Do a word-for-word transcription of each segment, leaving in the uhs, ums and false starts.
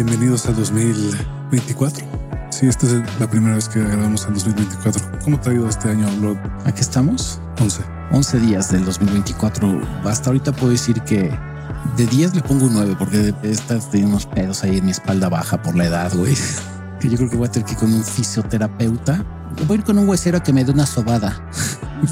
Bienvenidos a dos mil veinticuatro. Sí, esta es la primera vez que grabamos en dos mil veinticuatro. ¿Cómo te ha ido este año, Blog? Aquí estamos. once. once días del dos mil veinticuatro. Hasta ahorita puedo decir que de diez le pongo un nueve, porque estas tienen unos pedos ahí en mi espalda baja por la edad, güey. Que yo creo que voy a tener que ir con un fisioterapeuta. Voy a ir con un huesero a que me dé una sobada.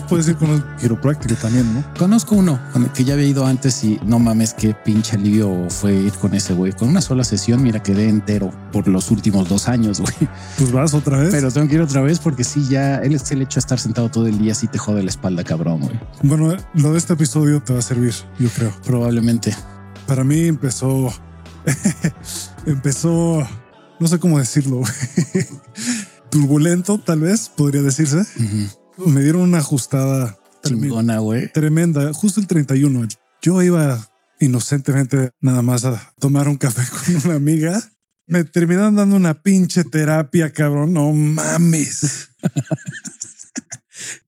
Puedes ir con un quiropráctico también, ¿no? Conozco uno con el que ya había ido antes y no mames, qué pinche alivio fue ir con ese güey. Con una sola sesión, mira, quedé entero por los últimos dos años, güey. Pues vas otra vez. Pero tengo que ir otra vez porque sí, ya el, el hecho de estar sentado todo el día sí te jode la espalda, cabrón, güey. Bueno, lo de este episodio te va a servir, yo creo. Probablemente. Para mí empezó... empezó... No sé cómo decirlo, güey. Turbulento, tal vez, podría decirse. Uh-huh. Me dieron una ajustada chingona, güey. Tremenda. Justo el treinta y uno. Yo iba inocentemente nada más a tomar un café con una amiga. Me terminaron dando una pinche terapia, cabrón. No mames.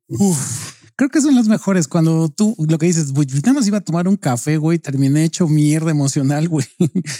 Uf. Creo que son las mejores cuando tú lo que dices, güey, nada más iba a tomar un café, güey, terminé hecho mierda emocional, güey.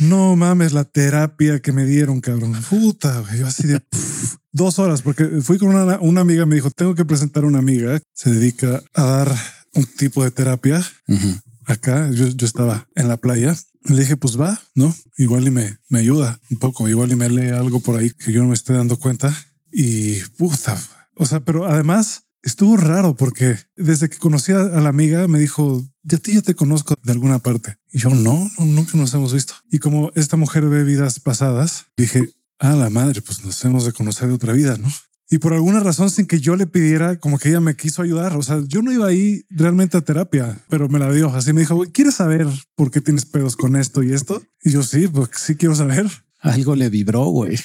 No mames, la terapia que me dieron, cabrón. Puta, güey, yo así de pff, dos horas, porque fui con una, una amiga, me dijo, tengo que presentar a una amiga, se dedica a dar un tipo de terapia. Uh-huh. Acá yo, yo estaba en la playa. Le dije, pues va, ¿no? Igual y me, me ayuda un poco, igual y me lee algo por ahí que yo no me esté dando cuenta. Y puta, o sea, pero además... Estuvo raro porque desde que conocí a la amiga me dijo, ya te, ya te conozco de alguna parte. Y yo no, no, nunca nos hemos visto. Y como esta mujer ve vidas pasadas, dije, a la madre, pues nos hemos de conocer de otra vida, ¿no? Y por alguna razón, sin que yo le pidiera, como que ella me quiso ayudar. O sea, yo no iba ahí realmente a terapia, pero me la dio. Así me dijo, ¿quieres saber por qué tienes pedos con esto y esto? Y yo sí, pues sí quiero saber. Algo le vibró, güey.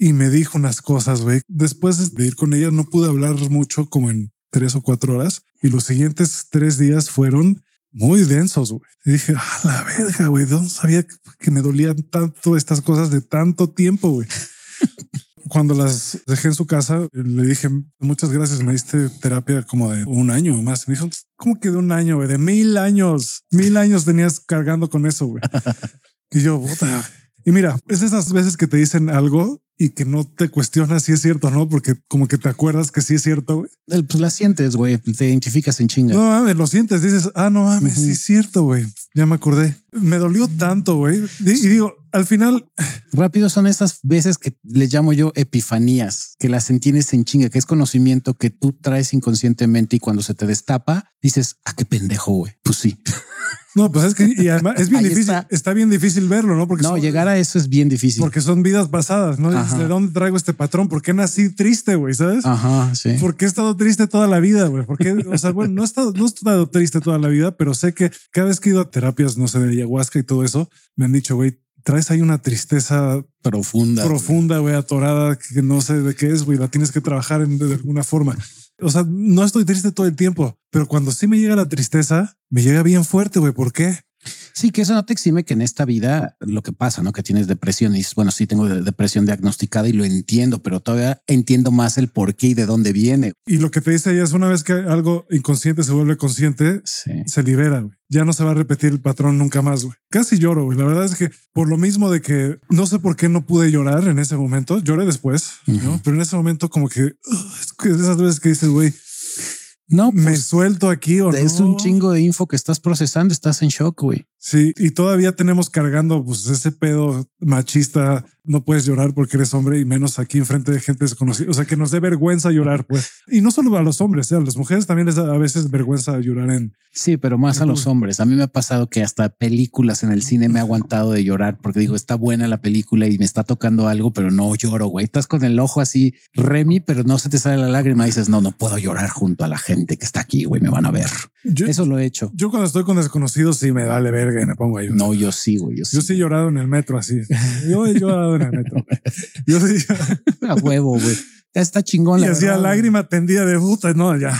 Y me dijo unas cosas, güey. Después de ir con ella, no pude hablar mucho, como en tres o cuatro horas. Y los siguientes tres días fueron muy densos, güey. Y dije, ah, la verga, güey. No sabía que me dolían tanto estas cosas de tanto tiempo, güey. Cuando las dejé en su casa, le dije, muchas gracias, me diste terapia como de un año o más. Me dijo, ¿cómo que de un año, güey? De mil años. Mil años tenías cargando con eso, güey. Y yo, puta. Y mira, es esas veces que te dicen algo y que no te cuestionas si es cierto o no, porque como que te acuerdas que sí es cierto, güey. Pues la sientes, güey, te identificas en chinga. No mames, lo sientes, dices, ah, no mames, uh-huh. Sí es cierto, güey. Ya me acordé. Me dolió tanto, güey. Y, y digo, al final... Rápido son esas veces que les llamo yo epifanías, que las entiendes en chinga, que es conocimiento que tú traes inconscientemente y cuando se te destapa, dices, ah, qué pendejo, güey. Pues sí. No, pues es que y además es bien ahí difícil, está. está bien difícil verlo, ¿no? Porque no, son, llegar a eso es bien difícil. Porque son vidas pasadas, ¿no? Ajá. ¿De dónde traigo este patrón? ¿Por qué nací triste, güey? ¿Sabes? Ajá, sí. ¿Por qué he estado triste toda la vida, güey? Porque, o sea, bueno, no he, estado, no he estado triste toda la vida, pero sé que cada vez que he ido a terapias, no sé, de ayahuasca y todo eso, me han dicho, güey, traes ahí una tristeza profunda, profunda, güey, atorada, que no sé de qué es, güey, la tienes que trabajar en, de alguna forma. O sea, no estoy triste todo el tiempo, pero cuando sí me llega la tristeza, me llega bien fuerte, güey. ¿Por qué? Sí, que eso no te exime que en esta vida lo que pasa, ¿no? Que tienes depresión y bueno, sí tengo depresión diagnosticada y lo entiendo, pero todavía entiendo más el por qué y de dónde viene. Y lo que te dice ella es una vez que algo inconsciente se vuelve consciente, sí. Se libera, güey. Ya no se va a repetir el patrón nunca más, güey. Casi lloro, güey. La verdad es que por lo mismo de que no sé por qué no pude llorar en ese momento, lloré después, uh-huh. ¿no? Pero en ese momento como que, uh, es esas veces que dices, güey, no, pues, me suelto aquí o es no. Un chingo de info que estás procesando, estás en shock, güey. Sí, y todavía tenemos cargando pues ese pedo machista. No puedes llorar porque eres hombre y menos aquí enfrente de gente desconocida. O sea, que nos dé vergüenza llorar, pues. Y no solo a los hombres, ¿eh? A las mujeres también les da a veces vergüenza llorar en... Sí, pero más a los hombres. A mí me ha pasado que hasta películas en el cine me ha aguantado de llorar porque digo, está buena la película y me está tocando algo, pero no lloro, güey. Estás con el ojo así, Remy, pero no se te sale la lágrima. Y dices, no, no puedo llorar junto a la gente que está aquí, güey, me van a ver. Yo, Eso lo he hecho. Yo cuando estoy con desconocidos sí me vale verga y me pongo a llorar. No, yo sí, güey. Yo sí, yo sí he llorado en el metro así. Yo he llorado en el metro. Yo sí. A huevo, güey. Ya está chingón. Y hacía lágrima tendida de puta. No, ya.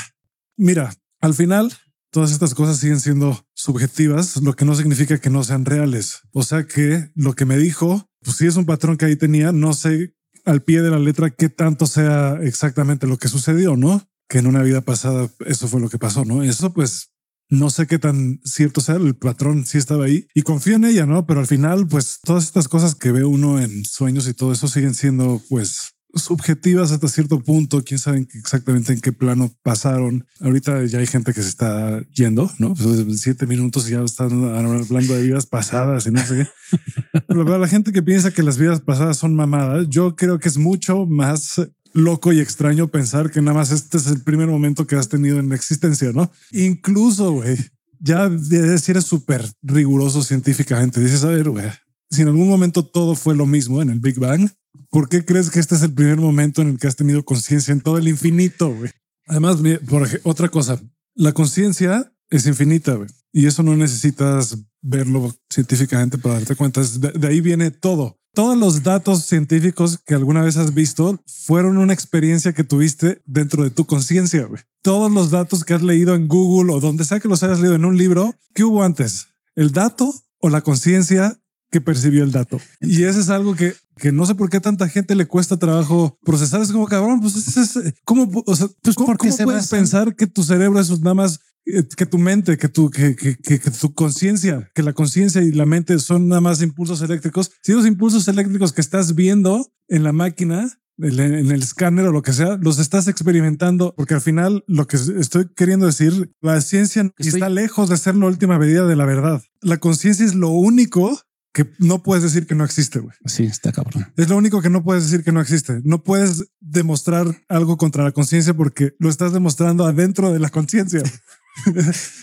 Mira, al final, todas estas cosas siguen siendo subjetivas, lo que no significa que no sean reales. O sea que lo que me dijo, pues sí es un patrón que ahí tenía. No sé al pie de la letra qué tanto sea exactamente lo que sucedió, ¿no? Que en una vida pasada eso fue lo que pasó, ¿no? Eso pues No sé qué tan cierto sea, el patrón sí estaba ahí y confío en ella, ¿no? Pero al final, pues todas estas cosas que ve uno en sueños y todo eso siguen siendo, pues, subjetivas hasta cierto punto. Quién sabe exactamente en qué plano pasaron. Ahorita ya hay gente que se está yendo, ¿no? Pues siete minutos y ya están hablando de vidas pasadas y no sé qué. Pero para la gente que piensa que las vidas pasadas son mamadas, yo creo que es mucho más loco y extraño pensar que nada más este es el primer momento que has tenido en la existencia, ¿no? Incluso, güey, ya si eres súper riguroso científicamente, dices, a ver, güey, si en algún momento todo fue lo mismo en el Big Bang, ¿por qué crees que este es el primer momento en el que has tenido conciencia en todo el infinito, güey? Además, por ejemplo, otra cosa, la conciencia es infinita, güey, y eso no necesitas verlo científicamente para darte cuenta. De, de ahí viene todo. Todos los datos científicos que alguna vez has visto fueron una experiencia que tuviste dentro de tu conciencia, güey. Todos los datos que has leído en Google o donde sea que los hayas leído en un libro, ¿qué hubo antes? ¿El dato o la conciencia que percibió el dato? Y eso es algo que, que no sé por qué a tanta gente le cuesta trabajo procesar. Es como, cabrón, pues es, es, ¿cómo, o sea, pues, ¿cómo, ¿cómo se puedes pensar que tu cerebro es nada más que tu mente, que tu, que, que, que, que tu conciencia, que la conciencia y la mente son nada más impulsos eléctricos? Si los impulsos eléctricos que estás viendo en la máquina, en, en el escáner o lo que sea, los estás experimentando, porque al final lo que estoy queriendo decir, la ciencia estoy... está lejos de ser la última medida de la verdad. La conciencia es lo único que no puedes decir que no existe, güey. Sí, está cabrón. Es lo único que no puedes decir que no existe. No puedes demostrar algo contra la conciencia porque lo estás demostrando adentro de la conciencia.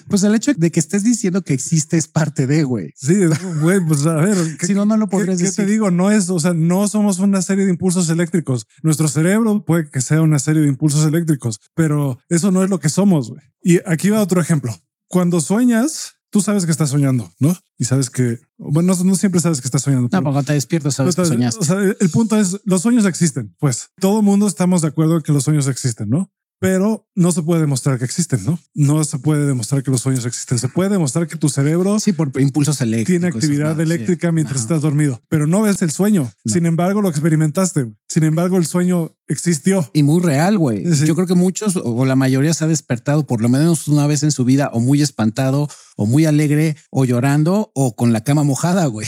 Pues el hecho de que estés diciendo que existe es parte de, güey. Sí, güey, pues a ver. Si no, no lo podrías decir. ¿Qué te digo? No es, o sea, no somos una serie de impulsos eléctricos. Nuestro cerebro puede que sea una serie de impulsos eléctricos, pero eso no es lo que somos, güey. Y aquí va otro ejemplo. Cuando sueñas, tú sabes que estás soñando, ¿no? Y sabes que, bueno, no, no siempre sabes que estás soñando. No, cuando te despiertas sabes que soñaste. O sea, el punto es, los sueños existen. Pues todo mundo estamos de acuerdo en que los sueños existen, ¿no? Pero no se puede demostrar que existen, ¿no? No se puede demostrar que los sueños existen. Se puede demostrar que tu cerebro... Sí, por impulsos eléctricos. Tiene actividad eléctrica mientras estás dormido, pero no ves el sueño. No. Sin embargo, lo experimentaste. Sin embargo, el sueño existió. Y muy real, güey. Sí. Yo creo que muchos o la mayoría se ha despertado por lo menos una vez en su vida o muy espantado o muy alegre o llorando o con la cama mojada, güey.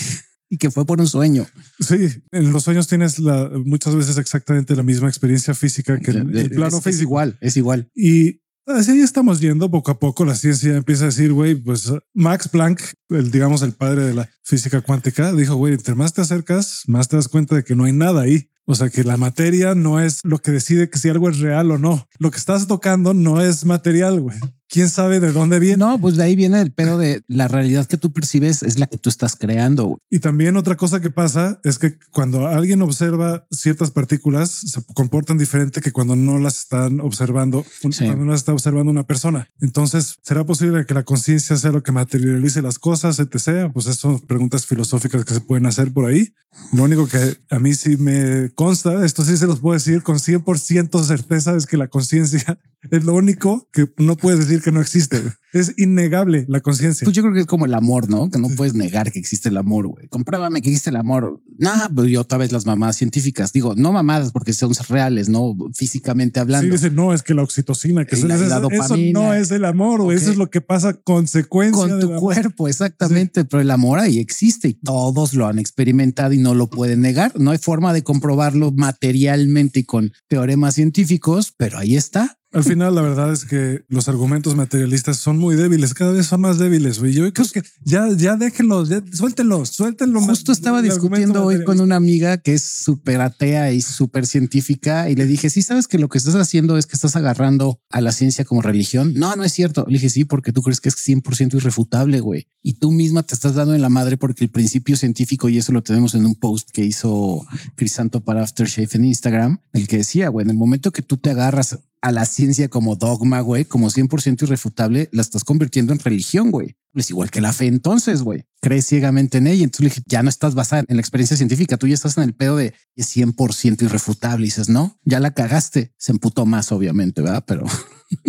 Y que fue por un sueño. Sí, en los sueños tienes la, muchas veces exactamente la misma experiencia física que el, el plano es, físico. Es igual, es igual. Y así estamos yendo poco a poco. La ciencia empieza a decir, güey, pues Max Planck, el, digamos el padre de la física cuántica, dijo, güey, entre más te acercas, más te das cuenta de que no hay nada ahí. O sea, que la materia no es lo que decide que si algo es real o no. Lo que estás tocando no es material, güey. ¿Quién sabe de dónde viene? No, pues de ahí viene el pedo de la realidad que tú percibes es la que tú estás creando, güey. Y también otra cosa que pasa es que cuando alguien observa ciertas partículas se comportan diferente que cuando no las están observando, sí. Cuando no las está observando una persona. Entonces, ¿será posible que la conciencia sea lo que materialice las cosas, etcétera? Pues esas son preguntas filosóficas que se pueden hacer por ahí. Lo único que a mí sí me consta, esto sí se los puedo decir con cien por ciento certeza, es que la conciencia es lo único que no puedes decir que no existe. Es innegable la conciencia. Pues yo creo que es como el amor, ¿no? Que no puedes negar que existe el amor, güey. Compruébame que existe el amor. Nah, pero yo otra vez las mamadas científicas. Digo, no mamadas porque son reales, ¿no? Físicamente hablando. Sí, dicen, no, es que la oxitocina, que la, es, la dopamina, eso no es el amor, güey. Okay. Eso es lo que pasa consecuencia. Con tu cuerpo, exactamente. Sí. Pero el amor ahí existe y todos lo han experimentado y no lo pueden negar. No hay forma de comprobarlo materialmente y con teoremas científicos, pero ahí está. Al final, la verdad es que los argumentos materialistas son muy débiles, cada vez son más débiles. Güey. Yo creo que ya, ya déjenlos, ya, suéltenlos, suéltenlos. Justo estaba discutiendo hoy con una amiga que es súper atea y súper científica y le dije, sí, sabes que lo que estás haciendo es que estás agarrando a la ciencia como religión. No, no es cierto. Le dije, sí, porque tú crees que es cien por ciento irrefutable, güey. Y tú misma te estás dando en la madre porque el principio científico, y eso lo tenemos en un post que hizo Crisanto para Aftershave en Instagram, el que decía, güey, en el momento que tú te agarras a la ciencia como dogma, güey, como cien por ciento irrefutable, la estás convirtiendo en religión, güey. Es igual que la fe entonces, güey. Crees ciegamente en ella. Entonces le dije, ya no estás basada en la experiencia científica. Tú ya estás en el pedo de es cien por ciento irrefutable. Y dices, no, ya la cagaste. Se emputó más, obviamente, ¿verdad? Pero...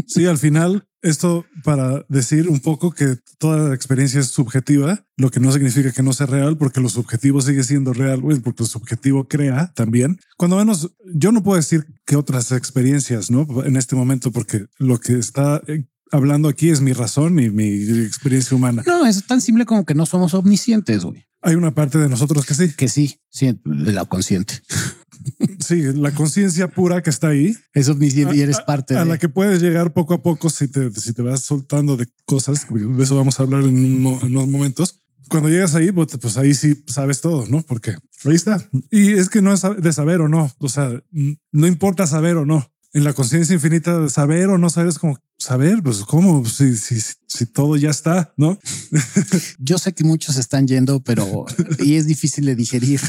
Sí, al final, esto para decir un poco que toda la experiencia es subjetiva, lo que no significa que no sea real, porque lo subjetivo sigue siendo real, güey, porque lo subjetivo crea también. Cuando menos, yo no puedo decir que otras experiencias, ¿no? En este momento, porque lo que está hablando aquí es mi razón y mi experiencia humana. No, es tan simple como que no somos omniscientes, güey. Hay una parte de nosotros que sí. Que sí, sí, la consciente. Sí, la conciencia pura que está ahí. Es omnisciente y eres parte a, a de... la que puedes llegar poco a poco si te, si te vas soltando de cosas. De eso vamos a hablar en, un, en unos momentos. Cuando llegas ahí, pues ahí sí sabes todo, ¿no? Porque ahí está. Y es que no es de saber o no. O sea, no importa saber o no. En la conciencia infinita, saber o no saber es como saber, pues cómo, si, si, si todo ya está, ¿no? Yo sé que muchos están yendo, pero y es difícil de digerir,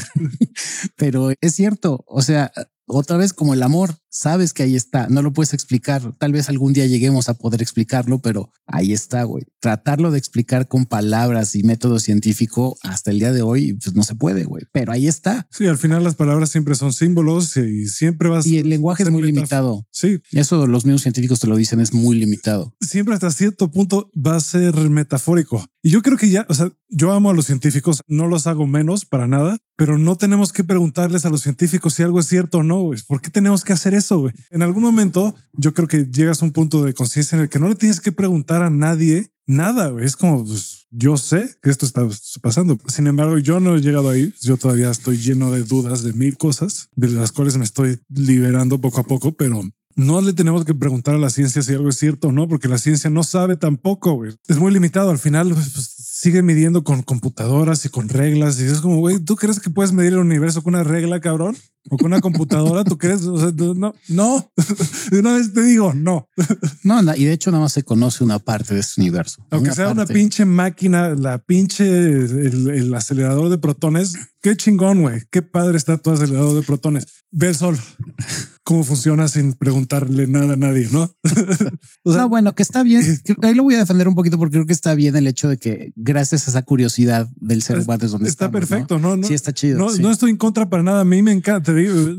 pero es cierto. O sea, otra vez como el amor, sabes que ahí está, no lo puedes explicar. Tal vez algún día lleguemos a poder explicarlo, pero ahí está, güey. Tratarlo de explicar con palabras y método científico hasta el día de hoy, pues no se puede, güey. Pero ahí está. Sí, al final las palabras siempre son símbolos y siempre vas... Y el lenguaje es muy limitado. Sí. Eso los mismos científicos te lo dicen, es muy limitado. Siempre hasta cierto punto va a ser metafórico. Y yo creo que ya, o sea, yo amo a los científicos, no los hago menos para nada, pero no tenemos que preguntarles a los científicos si algo es cierto o no, güey. ¿Por qué tenemos que hacer eso, güey? En algún momento yo creo que llegas a un punto de conciencia en el que no le tienes que preguntar a nadie nada, güey. Es como, pues, yo sé que esto está pasando. Sin embargo, yo no he llegado ahí. Yo todavía estoy lleno de dudas de mil cosas, de las cuales me estoy liberando poco a poco, pero... no le tenemos que preguntar a la ciencia si algo es cierto o no, porque la ciencia no sabe tampoco, güey. Es muy limitado. Al final pues, sigue midiendo con computadoras y con reglas. Y es como, güey, ¿tú crees que puedes medir el universo con una regla, cabrón? ¿O con una computadora? ¿Tú crees? O sea, no, no. De una vez te digo, no. No, y de hecho nada más se conoce una parte de este universo. Aunque una sea parte. Una pinche máquina, la pinche, el, el acelerador de protones. Qué chingón, güey. Qué padre está tu acelerador de protones. Ve el sol. Cómo funciona sin preguntarle nada a nadie, ¿no? O sea, no, bueno, que está bien. Ahí lo voy a defender un poquito porque creo que está bien el hecho de que gracias a esa curiosidad del ser humano es donde está estamos, perfecto, ¿no? No, no, sí está chido. No, sí. No estoy en contra para nada. A mí me encanta.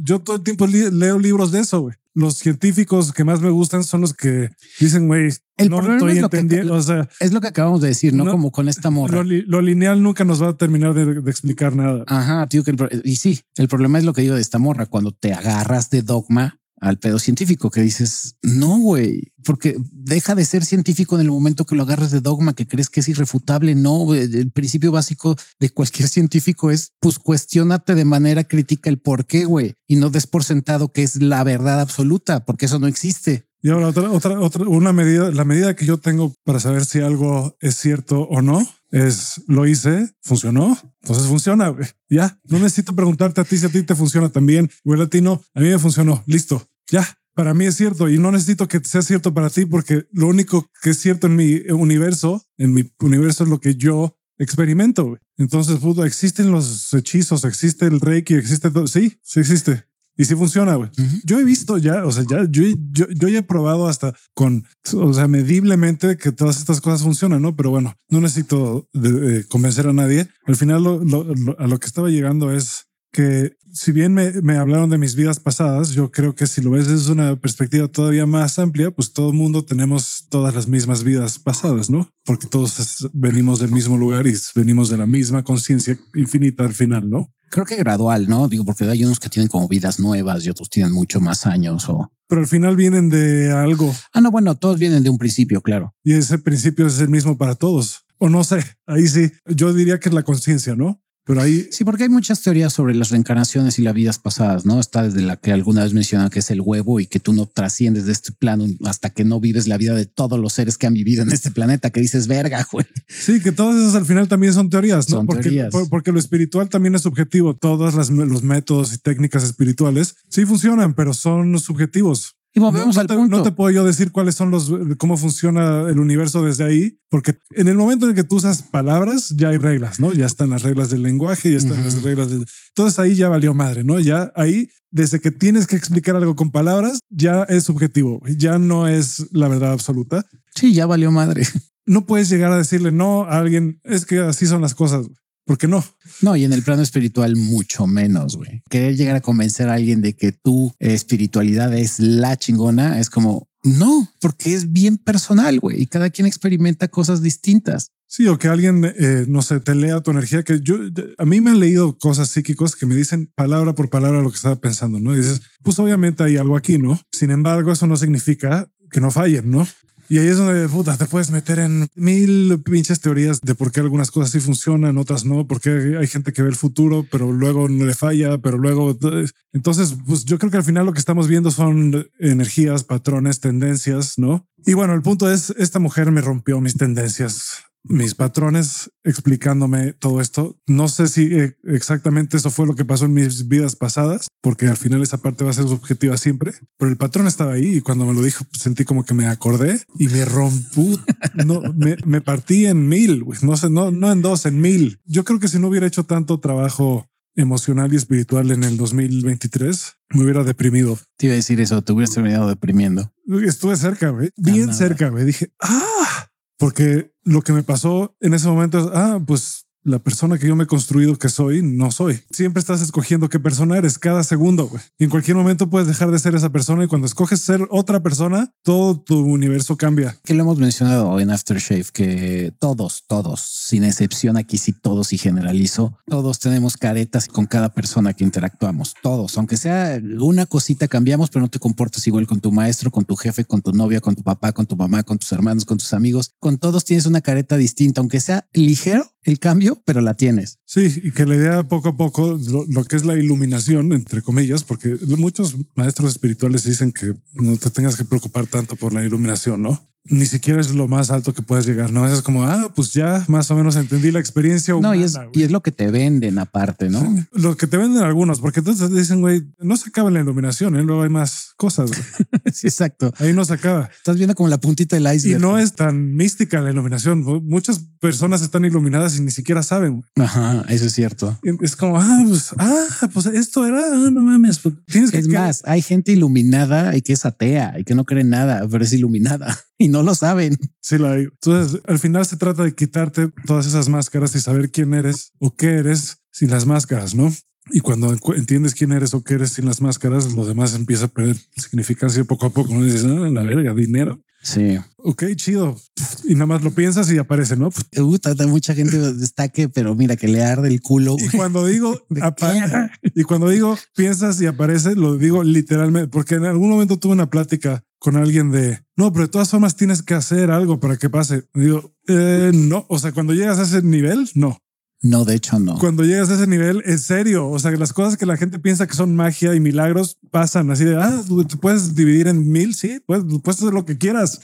Yo todo el tiempo leo libros de eso, güey. Los científicos que más me gustan son los que dicen, güey, el no problema estoy es lo entendiendo. Que, o sea, es lo que acabamos de decir, ¿no? no Como con esta morra. Lo, li, lo lineal nunca nos va a terminar de, de explicar nada. Ajá, tío. Que el, y sí, el problema es lo que digo de esta morra, cuando te agarras de dogma al pedo científico, que dices, no, güey, porque deja de ser científico en el momento que lo agarras de dogma, que crees que es irrefutable. No, el principio básico de cualquier científico es, pues, cuestiónate de manera crítica el por qué, güey, y no des por sentado que es la verdad absoluta, porque eso no existe. Y ahora otra, otra, otra, una medida, la medida que yo tengo para saber si algo es cierto o no es lo hice, funcionó, entonces funciona, güey. Ya no necesito preguntarte a ti si a ti te funciona también, güey. A ti no, a mí me funcionó, listo. Ya, para mí es cierto y no necesito que sea cierto para ti porque lo único que es cierto en mi universo, en mi universo es lo que yo experimento, güey. Entonces, puto, existen los hechizos, existe el reiki, existe todo. Sí, sí existe. Y sí funciona, güey. Uh-huh. Yo he visto ya, o sea, ya yo, yo, yo ya he probado hasta con, o sea, mediblemente que todas estas cosas funcionan, ¿no? Pero bueno, no necesito de, de convencer a nadie. Al final lo, lo, lo, a lo que estaba llegando es que si bien me, me hablaron de mis vidas pasadas, yo creo que si lo ves desde una perspectiva todavía más amplia, pues todo el mundo tenemos todas las mismas vidas pasadas, ¿no? Porque todos venimos del mismo lugar y venimos de la misma conciencia infinita al final, ¿no? Creo que gradual, ¿no? Digo, porque hay unos que tienen como vidas nuevas y otros tienen mucho más años o... Pero al final vienen de algo. Ah, no, bueno, todos vienen de un principio, claro. Y ese principio es el mismo para todos. O no sé, ahí sí. Yo diría que es la conciencia, ¿no? Pero ahí... Sí, porque hay muchas teorías sobre las reencarnaciones y las vidas pasadas, ¿no? Está desde la que alguna vez mencionan que es el huevo y que tú no trasciendes de este plano hasta que no vives la vida de todos los seres que han vivido en este planeta, que dices, verga, güey. Sí, que todas esas al final también son teorías, ¿no? Son porque, teorías. Por, porque lo espiritual también es subjetivo. Todos los métodos y técnicas espirituales sí funcionan, pero son subjetivos. Y volvemos no, al te, punto. No te puedo yo decir cuáles son los, cómo funciona el universo desde ahí, porque en el momento en el que tú usas palabras, ya hay reglas, ¿no? Ya están las reglas del lenguaje, ya están uh-huh. las reglas del... Entonces ahí ya valió madre, ¿no? Ya ahí, desde que tienes que explicar algo con palabras, ya es subjetivo, ya no es la verdad absoluta. Sí, ya valió madre. No puedes llegar a decirle no a alguien, es que así son las cosas. ¿Por qué no? No, y en el plano espiritual mucho menos, güey. Querer llegar a convencer a alguien de que tu espiritualidad es la chingona es como, no, porque es bien personal, güey. Y cada quien experimenta cosas distintas. Sí, o que alguien, eh, no sé, te lea tu energía. Que yo, a mí me han leído cosas psíquicas que me dicen palabra por palabra lo que estaba pensando, ¿no? Y dices, pues obviamente hay algo aquí, ¿no? Sin embargo, eso no significa que no fallen, ¿no? Y ahí es donde, puta, te puedes meter en mil pinches teorías de por qué algunas cosas sí funcionan, otras no, porque hay gente que ve el futuro, pero luego no le falla, pero luego... Entonces, pues yo creo que al final lo que estamos viendo son energías, patrones, tendencias, ¿no? Y bueno, el punto es, esta mujer me rompió mis tendencias, mis patrones, explicándome todo esto. No sé si exactamente eso fue lo que pasó en mis vidas pasadas, porque al final esa parte va a ser subjetiva siempre, pero el patrón estaba ahí y cuando me lo dijo sentí como que me acordé y me rompí. No, me, me partí en mil, no sé, no, no en dos, en mil. Yo creo que si no hubiera hecho tanto trabajo emocional y espiritual en el dos mil veintitrés, me hubiera deprimido. Te iba a decir eso, te hubieras terminado deprimiendo. Estuve cerca, güey. bien ah, cerca, güey. Dije, ah, porque lo que me pasó en ese momento es, ah, pues la persona que yo me he construido que soy, no soy. Siempre estás escogiendo qué persona eres cada segundo, güey. Y en cualquier momento puedes dejar de ser esa persona y cuando escoges ser otra persona, todo tu universo cambia. Que lo hemos mencionado en Aftershave, que todos, todos, sin excepción, aquí sí todos y generalizo, todos tenemos caretas con cada persona que interactuamos. Todos, aunque sea una cosita cambiamos, pero no te comportas igual con tu maestro, con tu jefe, con tu novia, con tu papá, con tu mamá, con tus hermanos, con tus amigos. Con todos tienes una careta distinta, aunque sea ligero el cambio, pero la tienes. Sí, y que la idea poco a poco, lo, lo que es la iluminación, entre comillas, porque muchos maestros espirituales dicen que no te tengas que preocupar tanto por la iluminación, ¿no? Ni siquiera es lo más alto que puedes llegar, ¿no? Es como, ah, pues ya más o menos entendí la experiencia humana. No, y es, y es lo que te venden aparte, ¿no? Sí, lo que te venden algunos, porque entonces dicen, güey, no se acaba la iluminación, ¿eh? Luego hay más cosas. Sí, exacto. Ahí no se acaba. Estás viendo como la puntita del iceberg. Y no es tan mística la iluminación. Muchas personas están iluminadas y ni siquiera saben. Ajá, eso es cierto. Es como, ah, pues, ah, pues esto era, ah, no mames. Tienes que es creer. Más, hay gente iluminada y que es atea y que no cree en nada, pero es iluminada. Y no lo saben. Sí, la hay. Entonces, al final se trata de quitarte todas esas máscaras y saber quién eres o qué eres sin las máscaras, ¿no? Y cuando entiendes quién eres o qué eres sin las máscaras, lo demás empieza a perder significancia poco a poco. No dices, ah, la verga, dinero. Sí. Ok, chido. Y nada más lo piensas y aparece, ¿no? Uh, tata, mucha gente destaque, pero mira que le arde el culo. Y cuando digo, apa- y cuando digo piensas y aparece, lo digo literalmente, porque en algún momento tuve una plática con alguien de, no, pero de todas formas tienes que hacer algo para que pase. Y digo, eh, no, o sea, cuando llegas a ese nivel, no. No, de hecho no. Cuando llegas a ese nivel, en serio, o sea, que las cosas que la gente piensa que son magia y milagros pasan así de, ah, te puedes dividir en mil, sí, puedes, puedes hacer lo que quieras,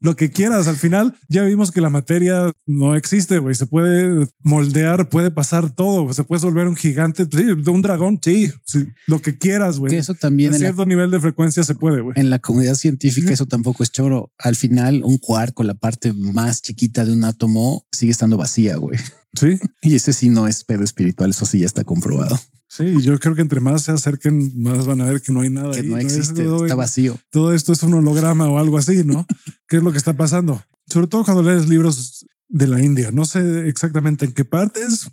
lo que quieras. Al final ya vimos que la materia no existe, güey, se puede moldear, puede pasar todo, wey. Se puede volver un gigante, sí, un dragón, sí, sí, lo que quieras, güey. Eso también en cierto la, nivel de frecuencia se puede, güey. En la comunidad científica eso tampoco es choro. Al final un quark, la parte más chiquita de un átomo, sigue estando vacía, güey. Sí. Y ese sí no es pedo espiritual, eso sí ya está comprobado. Sí, yo creo que entre más se acerquen, más van a ver que no hay nada. Que ahí, no existe, ¿no? Todo, está vacío. Todo esto es un holograma o algo así, ¿no? ¿Qué es lo que está pasando? Sobre todo cuando lees libros de la India. No sé exactamente en qué partes,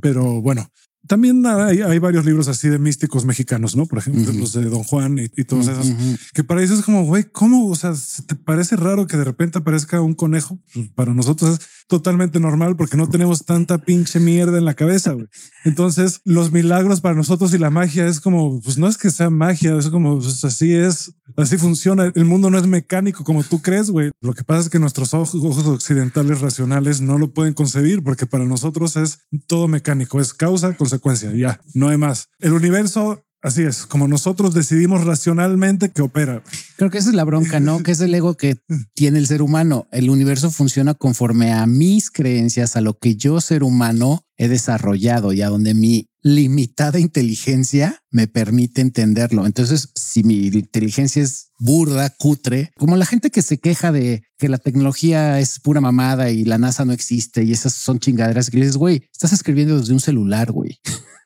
pero bueno. También hay, hay varios libros así de místicos mexicanos, ¿no? Por ejemplo, uh-huh. los de Don Juan y, y todos uh-huh. esos. Que para ellos es como, güey, ¿cómo? O sea, ¿te parece raro que de repente aparezca un conejo? Para nosotros es totalmente normal porque no tenemos tanta pinche mierda en la cabeza, güey. Entonces, los milagros para nosotros y la magia es como, pues no es que sea magia, es como, pues así es, así funciona. El mundo no es mecánico como tú crees, güey. Lo que pasa es que nuestros ojos, ojos occidentales racionales no lo pueden concebir porque para nosotros es todo mecánico, es causa, consecuencia. Ya, no hay más. El universo, así es, como nosotros decidimos racionalmente que opera. Creo que esa es la bronca, ¿no? Que es el ego que tiene el ser humano. El universo funciona conforme a mis creencias, a lo que yo, ser humano, he desarrollado y a donde mi limitada inteligencia me permite entenderlo. Entonces, si mi inteligencia es burda, cutre, como la gente que se queja de que la tecnología es pura mamada y la NASA no existe y esas son chingaderas que dices, güey, estás escribiendo desde un celular, güey.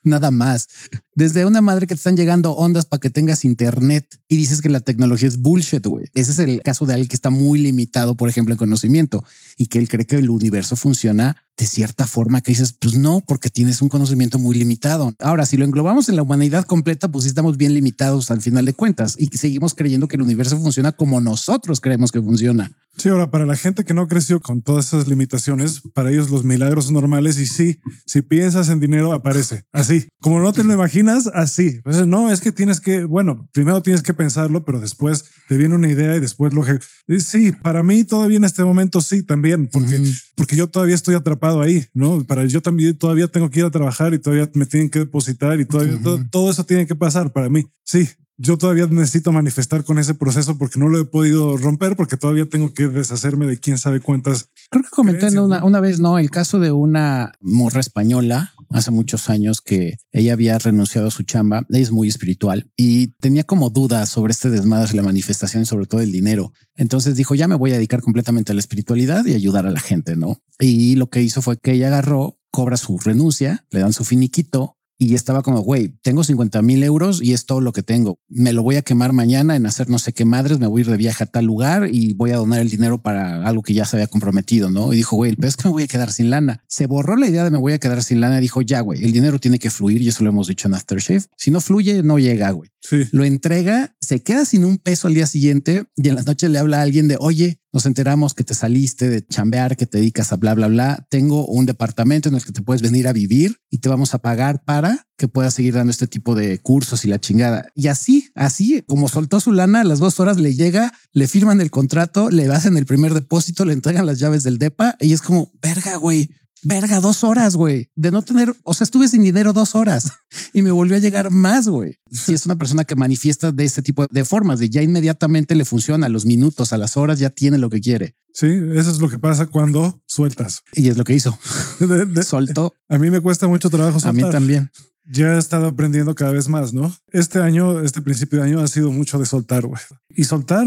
Nada más. Desde una madre que te están llegando ondas para que tengas internet y dices que la tecnología es bullshit, güey. Ese es el caso de alguien que está muy limitado, por ejemplo, en conocimiento y que él cree que el universo funciona de cierta forma que dices, pues no, porque tienes un conocimiento muy limitado. Ahora, si lo englobamos en la humanidad completa, pues estamos bien limitados al final de cuentas y seguimos creyendo que el universo funciona como nosotros creemos que funciona. Sí, ahora para la gente que no creció con todas esas limitaciones, para ellos los milagros son normales y sí, si piensas en dinero aparece así. Como no te lo imaginas, así. Entonces, no, es que tienes que, bueno, primero tienes que pensarlo, pero después te viene una idea y después lo que... Sí, para mí todavía en este momento sí, también, porque, uh-huh. porque yo todavía estoy atrapado ahí, ¿no? Para yo también todavía tengo que ir a trabajar y todavía me tienen que depositar y todavía uh-huh. todo, todo eso tiene que pasar para mí. Sí, yo todavía necesito manifestar con ese proceso porque no lo he podido romper, porque todavía tengo que deshacerme de quién sabe cuántas. Creo que comenté una, una vez, ¿no? El caso de una morra española hace muchos años que ella había renunciado a su chamba. Ella es muy espiritual y tenía como dudas sobre este desmadre, la manifestación y sobre todo el dinero. Entonces dijo, ya me voy a dedicar completamente a la espiritualidad y ayudar a la gente, ¿no? Y lo que hizo fue que ella agarró, cobra su renuncia, le dan su finiquito y estaba como, güey, tengo cincuenta mil euros y es todo lo que tengo. Me lo voy a quemar mañana en hacer no sé qué madres. Me voy a ir de viaje a tal lugar y voy a donar el dinero para algo que ya se había comprometido, ¿no? Y dijo, güey, pero es que me voy a quedar sin lana. Se borró la idea de me voy a quedar sin lana. Dijo, ya, güey, el dinero tiene que fluir. Y eso lo hemos dicho en Aftershave. Si no fluye, no llega, güey. Sí. Lo entrega, se queda sin un peso al día siguiente y en las noches le habla a alguien de, oye, nos enteramos que te saliste de chambear, que te dedicas a bla, bla, bla. Tengo un departamento en el que te puedes venir a vivir y te vamos a pagar para que puedas seguir dando este tipo de cursos y la chingada. Y así, así como soltó su lana, a las dos horas le llega, le firman el contrato, le hacen el primer depósito, le entregan las llaves del depa y es como, verga, güey. Verga, dos horas, güey, de no tener, o sea, estuve sin dinero dos horas y me volvió a llegar más, güey. Si es una persona que manifiesta de este tipo de formas, de ya inmediatamente le funciona a los minutos, a las horas, ya tiene lo que quiere. Sí, eso es lo que pasa cuando sueltas. Y es lo que hizo. De, de, Soltó. A mí me cuesta mucho trabajo soltar. A mí también. Ya he estado aprendiendo cada vez más, ¿no? Este año, este principio de año ha sido mucho de soltar, güey. Y soltar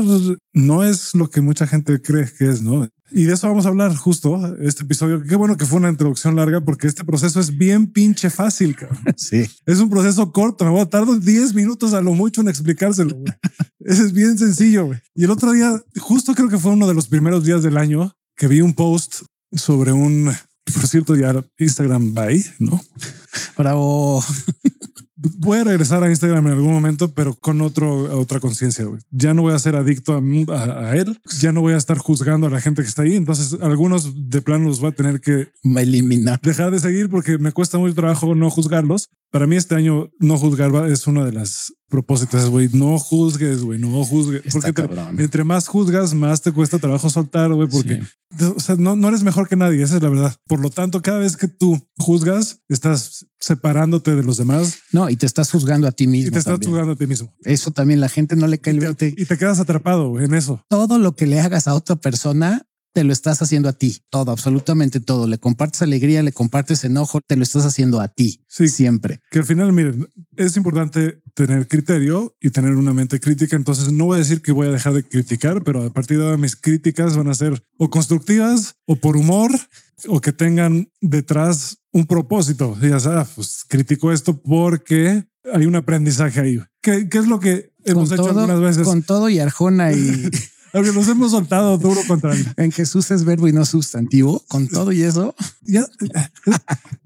no es lo que mucha gente cree que es, ¿no? Y de eso vamos a hablar justo este episodio. Qué bueno que fue una introducción larga porque este proceso es bien pinche fácil, cabrón. Sí. Es un proceso corto. Me voy a tardar diez minutos a lo mucho en explicárselo, güey. Ese es bien sencillo, güey. Y el otro día, justo creo que fue uno de los primeros días del año que vi un post sobre un... Por cierto, ya Instagram va ahí, ¿no? Bravo. Voy a regresar a Instagram en algún momento, pero con otro, otra conciencia. Ya no voy a ser adicto a, a, a él. Ya no voy a estar juzgando a la gente que está ahí. Entonces, algunos de plano los voy a tener que eliminar, dejar de seguir porque me cuesta mucho trabajo no juzgarlos. Para mí este año no juzgar es una de las propósitos, güey. No juzgues, güey. No juzgues. Está porque te, entre más juzgas, más te cuesta trabajo soltar, güey. Porque sí. o sea, no, no eres mejor que nadie. Esa es la verdad. Por lo tanto, cada vez que tú juzgas, estás separándote de los demás. No, y te estás juzgando a ti mismo. Y te estás también. juzgando a ti mismo. Eso también la gente no le cae el veinte. Y te quedas atrapado güey, en eso. Todo lo que le hagas a otra persona, te lo estás haciendo a ti. Todo, absolutamente todo. Le compartes alegría, le compartes enojo, te lo estás haciendo a ti. Sí, siempre. Que al final, miren, es importante tener criterio y tener una mente crítica. Entonces no voy a decir que voy a dejar de criticar, pero a partir de ahora mis críticas van a ser o constructivas o por humor o que tengan detrás un propósito. Ya sabes, pues critico esto porque hay un aprendizaje ahí. ¿Qué, qué es lo que hemos con hecho todo, algunas veces? Con todo y Arjona y... Porque nos hemos soltado duro contra él. En Jesús es verbo y no sustantivo. Con todo y eso. Ya,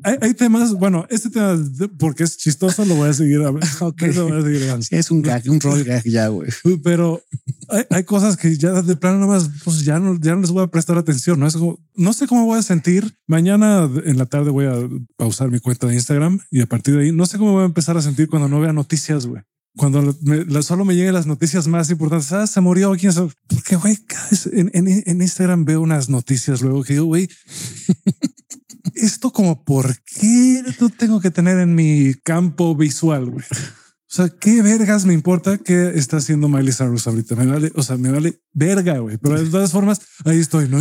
hay, hay temas. Bueno, este tema, porque es chistoso, lo voy a seguir. Okay. Eso voy a seguir sí, es un gag, un roll gag ya, güey. Pero hay, hay cosas que ya de plano nomás, pues ya no, ya no les voy a prestar atención. No es como, no sé cómo voy a sentir. Mañana en la tarde voy a pausar mi cuenta de Instagram y a partir de ahí no sé cómo voy a empezar a sentir cuando no vea noticias, güey. Cuando me, solo me lleguen las noticias más importantes, ah, se murió quién sabe. Porque güey, en, en, en Instagram veo unas noticias luego que digo, güey, esto como por qué lo tengo que tener en mi campo visual, güey. O sea, qué vergas me importa qué está haciendo Miley Cyrus ahorita. Me vale, o sea, me vale verga, güey. Pero de todas formas, ahí estoy, ¿no?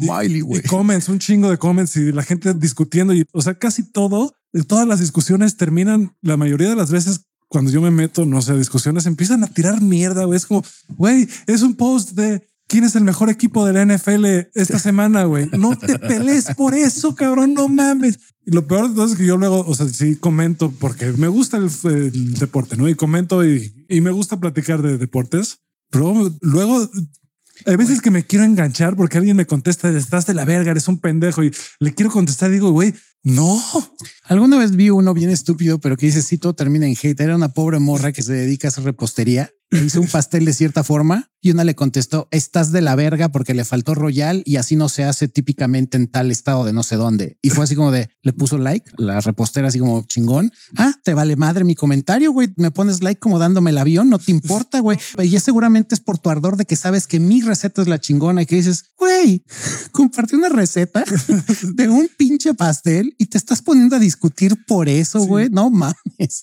Miley, güey. Comments, un chingo de comments y la gente discutiendo. Y, o sea, casi todo, todas las discusiones terminan la mayoría de las veces. Cuando yo me meto, no sé, discusiones, empiezan a tirar mierda, güey. Es como, güey, es un post de quién es el mejor equipo de la N F L esta semana, güey. No te pelees por eso, cabrón, no mames. Y lo peor de todo es que yo luego, o sea, sí comento porque me gusta el, el deporte, ¿no? Y comento y, y me gusta platicar de deportes, pero luego Hay veces wey. que me quiero enganchar porque alguien me contesta, estás de la verga, eres un pendejo, y le quiero contestar, digo, güey, no. Alguna vez vi uno bien estúpido, pero que dice, sí, todo termina en hate. Era una pobre morra que se dedica a hacer repostería. Le hizo un pastel de cierta forma y una le contestó, estás de la verga porque le faltó royal y así no se hace típicamente en tal estado de no sé dónde. Y fue así como de, le puso like, la repostera así como chingón. Ah, te vale madre mi comentario, güey. Me pones like como dándome el avión, no te importa, güey. Y ya seguramente es por tu ardor de que sabes que mi receta es la chingona y que dices, güey, compartí una receta de un pinche pastel y te estás poniendo a discutir por eso, güey. Sí. No mames.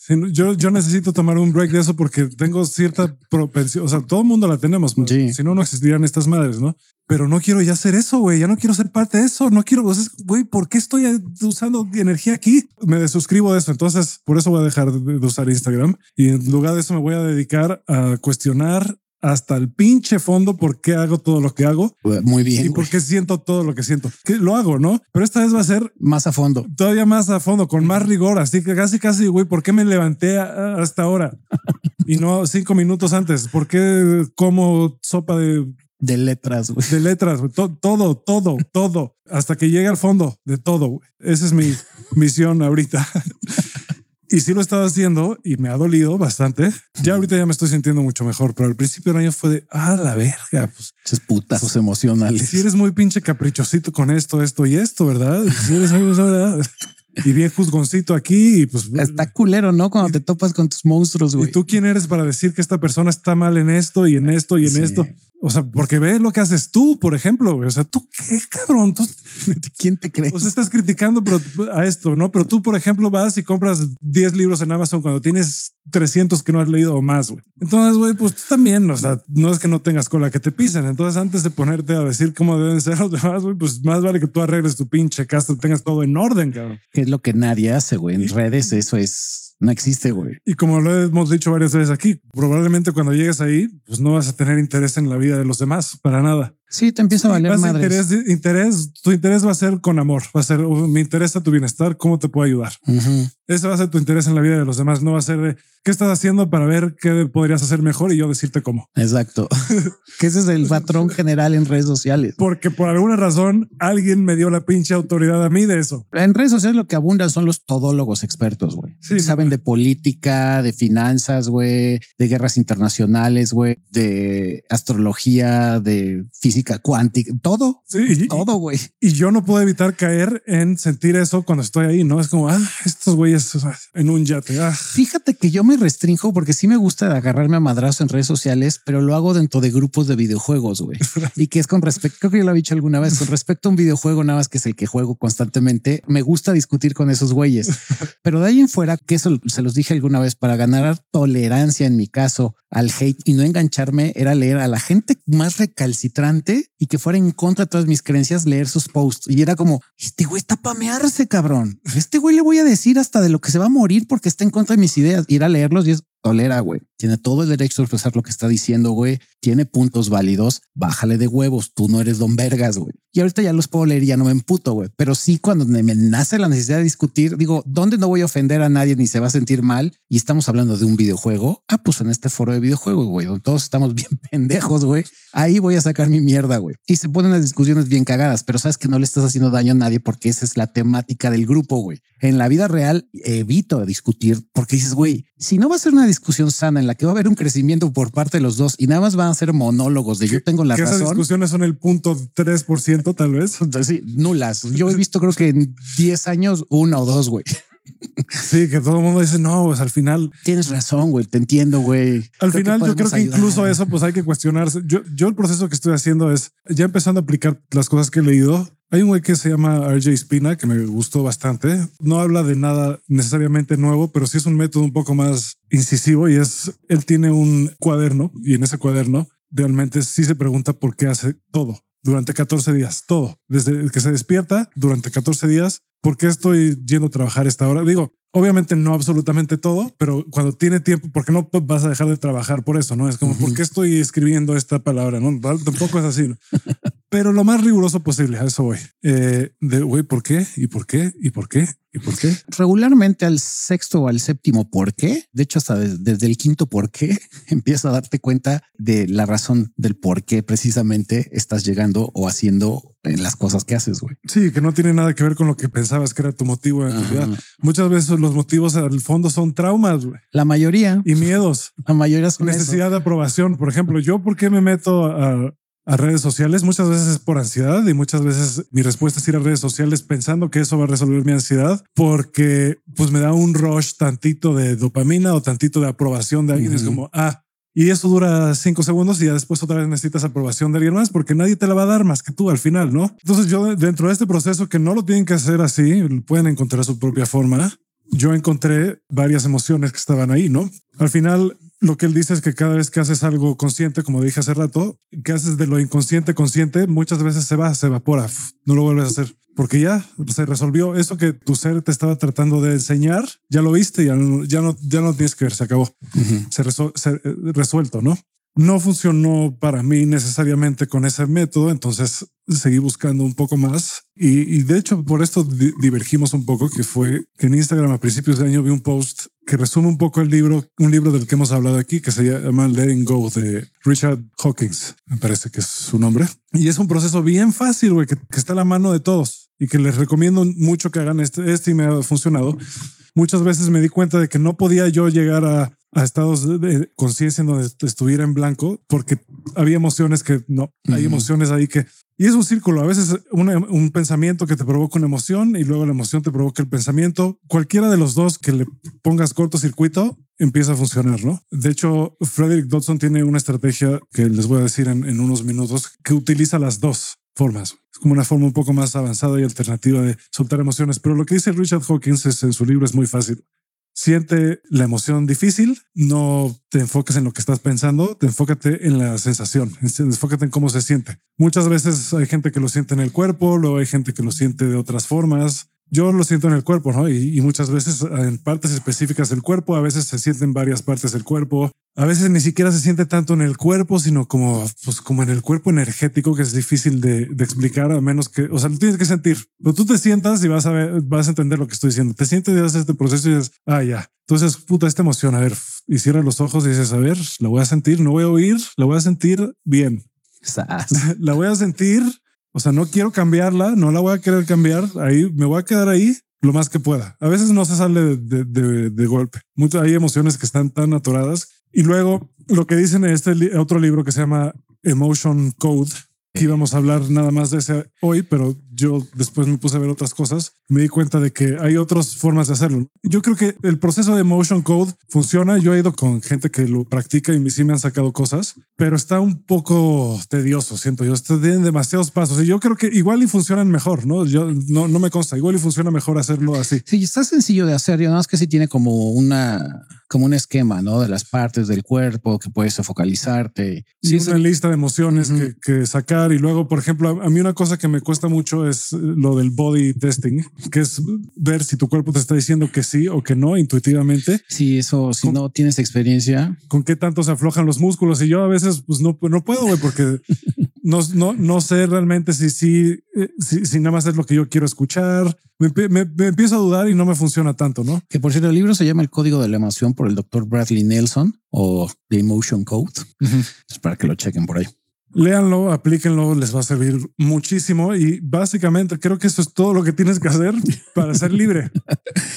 Sí, yo, yo necesito tomar un break de eso porque tengo cierta propensión. O sea, todo el mundo la tenemos. Sí. Si no, no existirían estas madres, ¿no? Pero no quiero ya hacer eso, güey. Ya no quiero ser parte de eso. No quiero, güey, ¿por qué estoy usando energía aquí? Me desuscribo de eso. Entonces, por eso voy a dejar de usar Instagram. Y en lugar de eso me voy a dedicar a cuestionar hasta el pinche fondo por qué hago todo lo que hago. Muy bien. Y por qué siento todo lo que siento. Que lo hago, ¿no? Pero esta vez va a ser más a fondo. Todavía más a fondo, con más rigor. Así que casi, casi, güey, ¿por qué me levanté hasta ahora? Y no cinco minutos antes. ¿Por qué como sopa de... De letras, güey? De letras, güey. Todo, todo, todo, todo. Hasta que llegue al fondo de todo, güey. Esa es mi misión ahorita. Y sí lo he estado haciendo y me ha dolido bastante. Ya ahorita ya me estoy sintiendo mucho mejor, pero al principio del año fue de, ah, la verga. Pues, esos putazos pues, emocionales. Si sí eres muy pinche caprichosito con esto, esto y esto, ¿verdad? Si sí eres muy... ¿verdad? Y bien juzgoncito aquí y pues... Está culero, ¿no? Cuando y, te topas con tus monstruos, güey. ¿Y tú quién eres para decir que esta persona está mal en esto y en esto y en sí. esto? O sea, porque ve lo que haces tú, por ejemplo, güey. O sea, ¿tú qué, cabrón? ¿Tú... ¿Quién te crees? O sea, estás criticando pero, a esto, ¿no? Pero tú, por ejemplo, vas y compras diez libros en Amazon cuando tienes trescientos que no has leído o más, güey. Entonces, güey, pues tú también, o sea, no es que no tengas cola que te pisen. Entonces, antes de ponerte a decir cómo deben ser los demás, güey, pues más vale que tú arregles tu pinche casa, tengas todo en orden, cabrón. Que es lo que nadie hace, güey. En y... redes eso es... No existe, güey. Y como lo hemos dicho varias veces aquí, probablemente cuando llegues ahí, pues no vas a tener interés en la vida de los demás para nada. Sí, te empieza a valer madres. Interés, interés, tu interés va a ser con amor, va a ser, me interesa tu bienestar, cómo te puedo ayudar. Uh-huh. Ese va a ser tu interés en la vida de los demás, no va a ser de qué estás haciendo para ver qué podrías hacer mejor y yo decirte cómo. Exacto. Que ese es el patrón general en redes sociales. Porque por alguna razón alguien me dio la pinche autoridad a mí de eso. En redes sociales lo que abundan son los todólogos expertos, güey. Sí, saben no. de política, de finanzas, güey, de guerras internacionales, güey, de astrología, de física cuántica, todo, sí, todo, güey. Y yo no puedo evitar caer en sentir eso cuando estoy ahí, ¿no? Es como, ah, estos güeyes en un yate. Ah. Fíjate que yo me restrinjo porque sí me gusta agarrarme a madrazo en redes sociales, pero lo hago dentro de grupos de videojuegos, güey. Y que es con respecto, creo que yo lo he dicho alguna vez, con respecto a un videojuego nada más que es el que juego constantemente, me gusta discutir con esos güeyes. Pero de ahí en fuera, que eso se los dije alguna vez, para ganar tolerancia en mi caso al hate y no engancharme, era leer a la gente más recalcitrante y que fuera en contra de todas mis creencias, leer sus posts. Y era como, este güey está pamearse, cabrón. Este güey le voy a decir hasta de lo que se va a morir porque está en contra de mis ideas. Ir a leerlos y es tolera, güey. Tiene todo el derecho a expresar lo que está diciendo, güey. Tiene puntos válidos. Bájale de huevos. Tú no eres don vergas, güey. Y ahorita ya los puedo leer y ya no me emputo, güey. Pero sí, cuando me nace la necesidad de discutir, digo, ¿dónde no voy a ofender a nadie ni se va a sentir mal? Y estamos hablando de un videojuego. Ah, pues en este foro de videojuegos, güey, donde todos estamos bien pendejos, güey. Ahí voy a sacar mi mierda, güey. Y se ponen las discusiones bien cagadas, pero sabes que no le estás haciendo daño a nadie porque esa es la temática del grupo, güey. En la vida real evito discutir porque dices, güey, si no va a ser una discusión sana en la que va a haber un crecimiento por parte de los dos y nada más van a ser monólogos de yo tengo la razón. Esas discusiones son el punto tres por ciento tal vez. Sí, nulas. Yo he visto creo que en diez años una o dos, güey. Sí, que todo el mundo dice, no, pues al final... Tienes razón, güey, te entiendo, güey. Al creo final yo creo que ayudar. Incluso eso pues hay que cuestionarse. Yo, yo el proceso que estoy haciendo es, ya empezando a aplicar las cosas que he leído, hay un güey que se llama R J Spina, que me gustó bastante. No habla de nada necesariamente nuevo, pero sí es un método un poco más incisivo y es, él tiene un cuaderno y en ese cuaderno realmente sí se pregunta por qué hace todo. Durante catorce días, todo. Desde que se despierta, durante catorce días, ¿por qué estoy yendo a trabajar esta hora? Digo, obviamente no absolutamente todo, pero cuando tiene tiempo, porque no vas a dejar de trabajar por eso, ¿no? Es como, uh-huh. ¿por qué estoy escribiendo esta palabra? No, tampoco es así, ¿no? pero lo más riguroso posible. A eso voy. Eh, de güey, ¿por qué? ¿Y por qué? ¿Y por qué? ¿Y por qué? Regularmente al sexto o al séptimo por qué, de hecho hasta desde, desde el quinto por qué, empiezas a darte cuenta de la razón del por qué precisamente estás llegando o haciendo las cosas que haces, güey. Sí, que no tiene nada que ver con lo que pensabas que era tu motivo en realidad. Muchas veces los motivos al fondo son traumas, güey. La mayoría. Y miedos. La mayoría son necesidad eso. De aprobación. Por ejemplo, yo por qué me meto a... a redes sociales muchas veces es por ansiedad y muchas veces mi respuesta es ir a redes sociales pensando que eso va a resolver mi ansiedad porque pues me da un rush tantito de dopamina o tantito de aprobación de alguien. Uh-huh. Es como, ah, y eso dura cinco segundos y ya después otra vez necesitas aprobación de alguien más porque nadie te la va a dar más que tú al final, ¿no? Entonces yo dentro de este proceso que no lo tienen que hacer así, pueden encontrar su propia forma. Yo encontré varias emociones que estaban ahí, ¿no? Al final... lo que él dice es que cada vez que haces algo consciente, como dije hace rato, que haces de lo inconsciente consciente, muchas veces se va, se evapora, no lo vuelves a hacer porque ya se resolvió eso que tu ser te estaba tratando de enseñar. Ya lo viste, ya no, ya no, ya no tienes que ver, se acabó. Uh-huh. Se, resol, se resuelto, ¿no? No funcionó para mí necesariamente con ese método, entonces seguí buscando un poco más y, y de hecho por esto di- divergimos un poco, que fue que en Instagram a principios de año vi un post que resume un poco el libro, un libro del que hemos hablado aquí, que se llama Letting Go de Richard Hawkins, me parece que es su nombre, y es un proceso bien fácil, güey, que, que está a la mano de todos y que les recomiendo mucho que hagan este, este y me ha funcionado. Muchas veces me di cuenta de que no podía yo llegar a a estados de conciencia en donde estuviera en blanco, porque había emociones que no, hay uh-huh. emociones ahí que... Y es un círculo, a veces una, un pensamiento que te provoca una emoción y luego la emoción te provoca el pensamiento. Cualquiera de los dos que le pongas cortocircuito empieza a funcionar, ¿no? De hecho, Frederick Dodson tiene una estrategia que les voy a decir en, en unos minutos, que utiliza las dos formas. Es como una forma un poco más avanzada y alternativa de soltar emociones. Pero lo que dice Richard Hawkins es, en su libro es muy fácil. Siente la emoción difícil, no te enfoques en lo que estás pensando, te enfócate en la sensación, enfócate en cómo se siente. Muchas veces hay gente que lo siente en el cuerpo, luego hay gente que lo siente de otras formas. Yo lo siento en el cuerpo, ¿no? Y, y muchas veces en partes específicas del cuerpo, a veces se siente en varias partes del cuerpo. A veces ni siquiera se siente tanto en el cuerpo, sino como, pues, como en el cuerpo energético, que es difícil de, de explicar, a menos que, o sea, lo tienes que sentir. Pero tú te sientas y vas a ver, vas a entender lo que estoy diciendo. Te sientes y haces este proceso y dices, ah, ya. Entonces, puta, esta emoción, a ver, y cierras los ojos y dices, a ver, la voy a sentir, no voy a oír, la voy a sentir bien. La voy a sentir. O sea, no quiero cambiarla, no la voy a querer cambiar. Ahí me voy a quedar ahí lo más que pueda. A veces no se sale de, de, de, de golpe. Muchas, hay emociones que están tan atoradas. Y luego lo que dicen en este li- otro libro que se llama Emotion Code, que íbamos a hablar nada más de ese hoy, pero yo después me puse a ver otras cosas. Me di cuenta de que hay otras formas de hacerlo. Yo creo que el proceso de Emotion Code funciona. Yo he ido con gente que lo practica y sí me han sacado cosas, pero está un poco tedioso, siento yo. Tienen demasiados pasos y yo creo que igual y funcionan mejor, ¿no? Yo no, no me consta. Igual y funciona mejor hacerlo así. Sí, está sencillo de hacer. Yo nada más que sí tiene como una, como un esquema, ¿no? De las partes del cuerpo que puedes focalizarte. Sí, una es... lista de emociones uh-huh. que, que sacar. Y luego, por ejemplo, a mí una cosa que me cuesta mucho es lo del body testing, que es ver si tu cuerpo te está diciendo que sí o que no intuitivamente. Sí, eso, si con, no tienes experiencia. ¿Con qué tanto se aflojan los músculos? Y yo a veces pues no, no puedo, güey, porque no, no, no sé realmente si, si, si, si nada más es lo que yo quiero escuchar. Me, me, me empiezo a dudar y no me funciona tanto, ¿no? Que por cierto, el libro se llama El Código de la Emoción por el doctor Bradley Nelson o The Emotion Code. Uh-huh. Es para que lo chequen por ahí. Léanlo, aplíquenlo, les va a servir muchísimo y básicamente creo que eso es todo lo que tienes que hacer para ser libre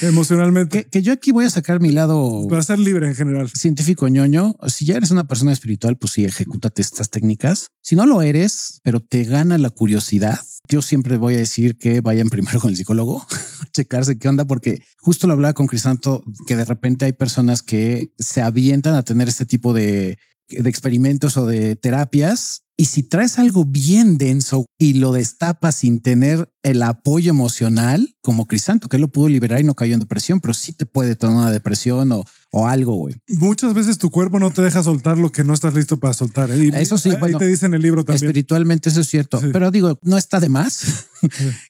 emocionalmente. Que, que yo aquí voy a sacar mi lado... Para ser libre en general. Científico ñoño. Si ya eres una persona espiritual, pues sí, ejecútate estas técnicas. Si no lo eres, pero te gana la curiosidad, yo siempre voy a decir que vayan primero con el psicólogo, checarse qué onda, porque justo lo hablaba con Crisanto, que de repente hay personas que se avientan a tener este tipo de... de experimentos o de terapias. Y si traes algo bien denso y lo destapas sin tener el apoyo emocional, como Crisanto, que él lo pudo liberar y no cayó en depresión, pero sí te puede tomar una depresión o, o algo, güey. Muchas veces tu cuerpo no te deja soltar lo que no estás listo para soltar. ¿eh? Y eso sí, ahí bueno, te dice en el libro también. Espiritualmente eso es cierto, sí. Pero digo, no está de más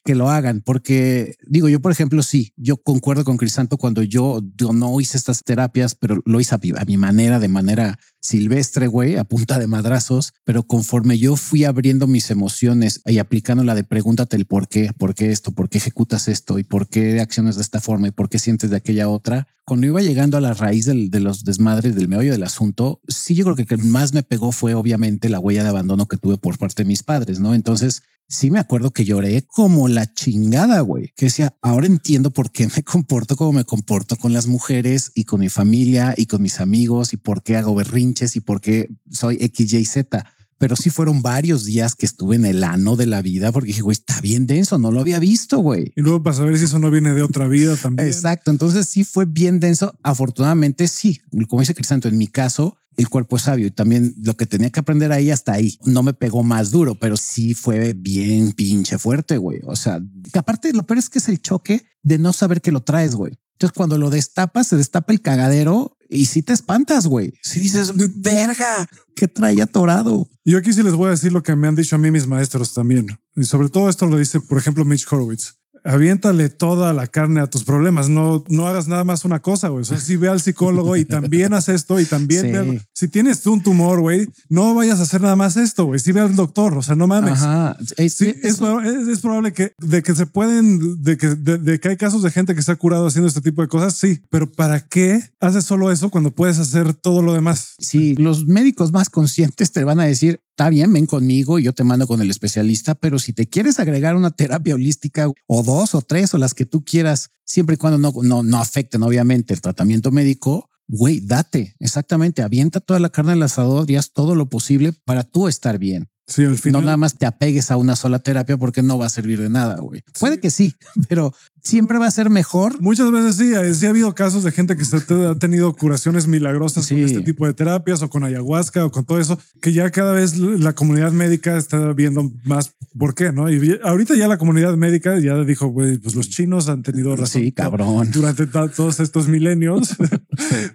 que lo hagan, porque digo, yo por ejemplo, sí, yo concuerdo con Crisanto cuando yo, yo no hice estas terapias, pero lo hice a mi, a mi manera, de manera silvestre, güey, a punta de madrazos, pero conforme yo fui abriendo mis emociones y aplicando la de pregúntate el por qué, por qué esto, por qué ejecutas esto y por qué acciones de esta forma y por qué sientes de aquella otra, cuando iba llegando a la raíz del, de los desmadres, del meollo del asunto, sí, yo creo que el que más me pegó fue obviamente la huella de abandono que tuve por parte de mis padres, ¿no? Entonces sí me acuerdo que lloré como la chingada, güey, que decía, ahora entiendo por qué me comporto como me comporto con las mujeres y con mi familia y con mis amigos y por qué hago berrinches y por qué soy X, Y, Z. Pero sí fueron varios días que estuve en el ano de la vida porque dije, güey, está bien denso, no lo había visto, güey. Y luego para saber si eso no viene de otra vida también. Exacto, entonces sí fue bien denso. Afortunadamente sí, como dice Crisanto, en mi caso, el cuerpo es sabio y también lo que tenía que aprender ahí hasta ahí. No me pegó más duro, pero sí fue bien pinche fuerte, güey. O sea, que aparte lo peor es que es el choque de no saber que lo traes, güey. Entonces cuando lo destapas, se destapa el cagadero y sí te espantas, güey. Si dices, verga, ¿qué trae atorado? Yo aquí sí les voy a decir lo que me han dicho a mí mis maestros también. Y sobre todo esto lo dice, por ejemplo, Mitch Horowitz. Aviéntale toda la carne a tus problemas. No, no hagas nada más una cosa, güey. O sea, si ve al psicólogo y también haz esto y también... Sí. Ve, si tienes un tumor, güey, no vayas a hacer nada más esto, güey. Si ve al doctor, o sea, no mames. Ajá. Es, sí, es, es, es probable que, de que se pueden, de que, de, de que hay casos de gente que se ha curado haciendo este tipo de cosas, sí. Pero ¿para qué haces solo eso cuando puedes hacer todo lo demás? Sí, los médicos más conscientes te van a decir, está bien, ven conmigo y yo te mando con el especialista, pero si te quieres agregar una terapia holística o dos o tres o las que tú quieras, siempre y cuando no, no, no afecten obviamente el tratamiento médico, güey, date, exactamente, avienta toda la carne al asador y haz todo lo posible para tú estar bien. Sí, al final. No nada más te apegues a una sola terapia porque no va a servir de nada, güey. Sí. Puede que sí, pero siempre va a ser mejor. Muchas veces sí, sí ha habido casos de gente que se ha tenido curaciones milagrosas, sí, con este tipo de terapias o con ayahuasca o con todo eso, que ya cada vez la comunidad médica está viendo más por qué, ¿no? Y ahorita ya la comunidad médica ya dijo, güey, pues los chinos han tenido razón. Sí, cabrón. Durante todos estos milenios.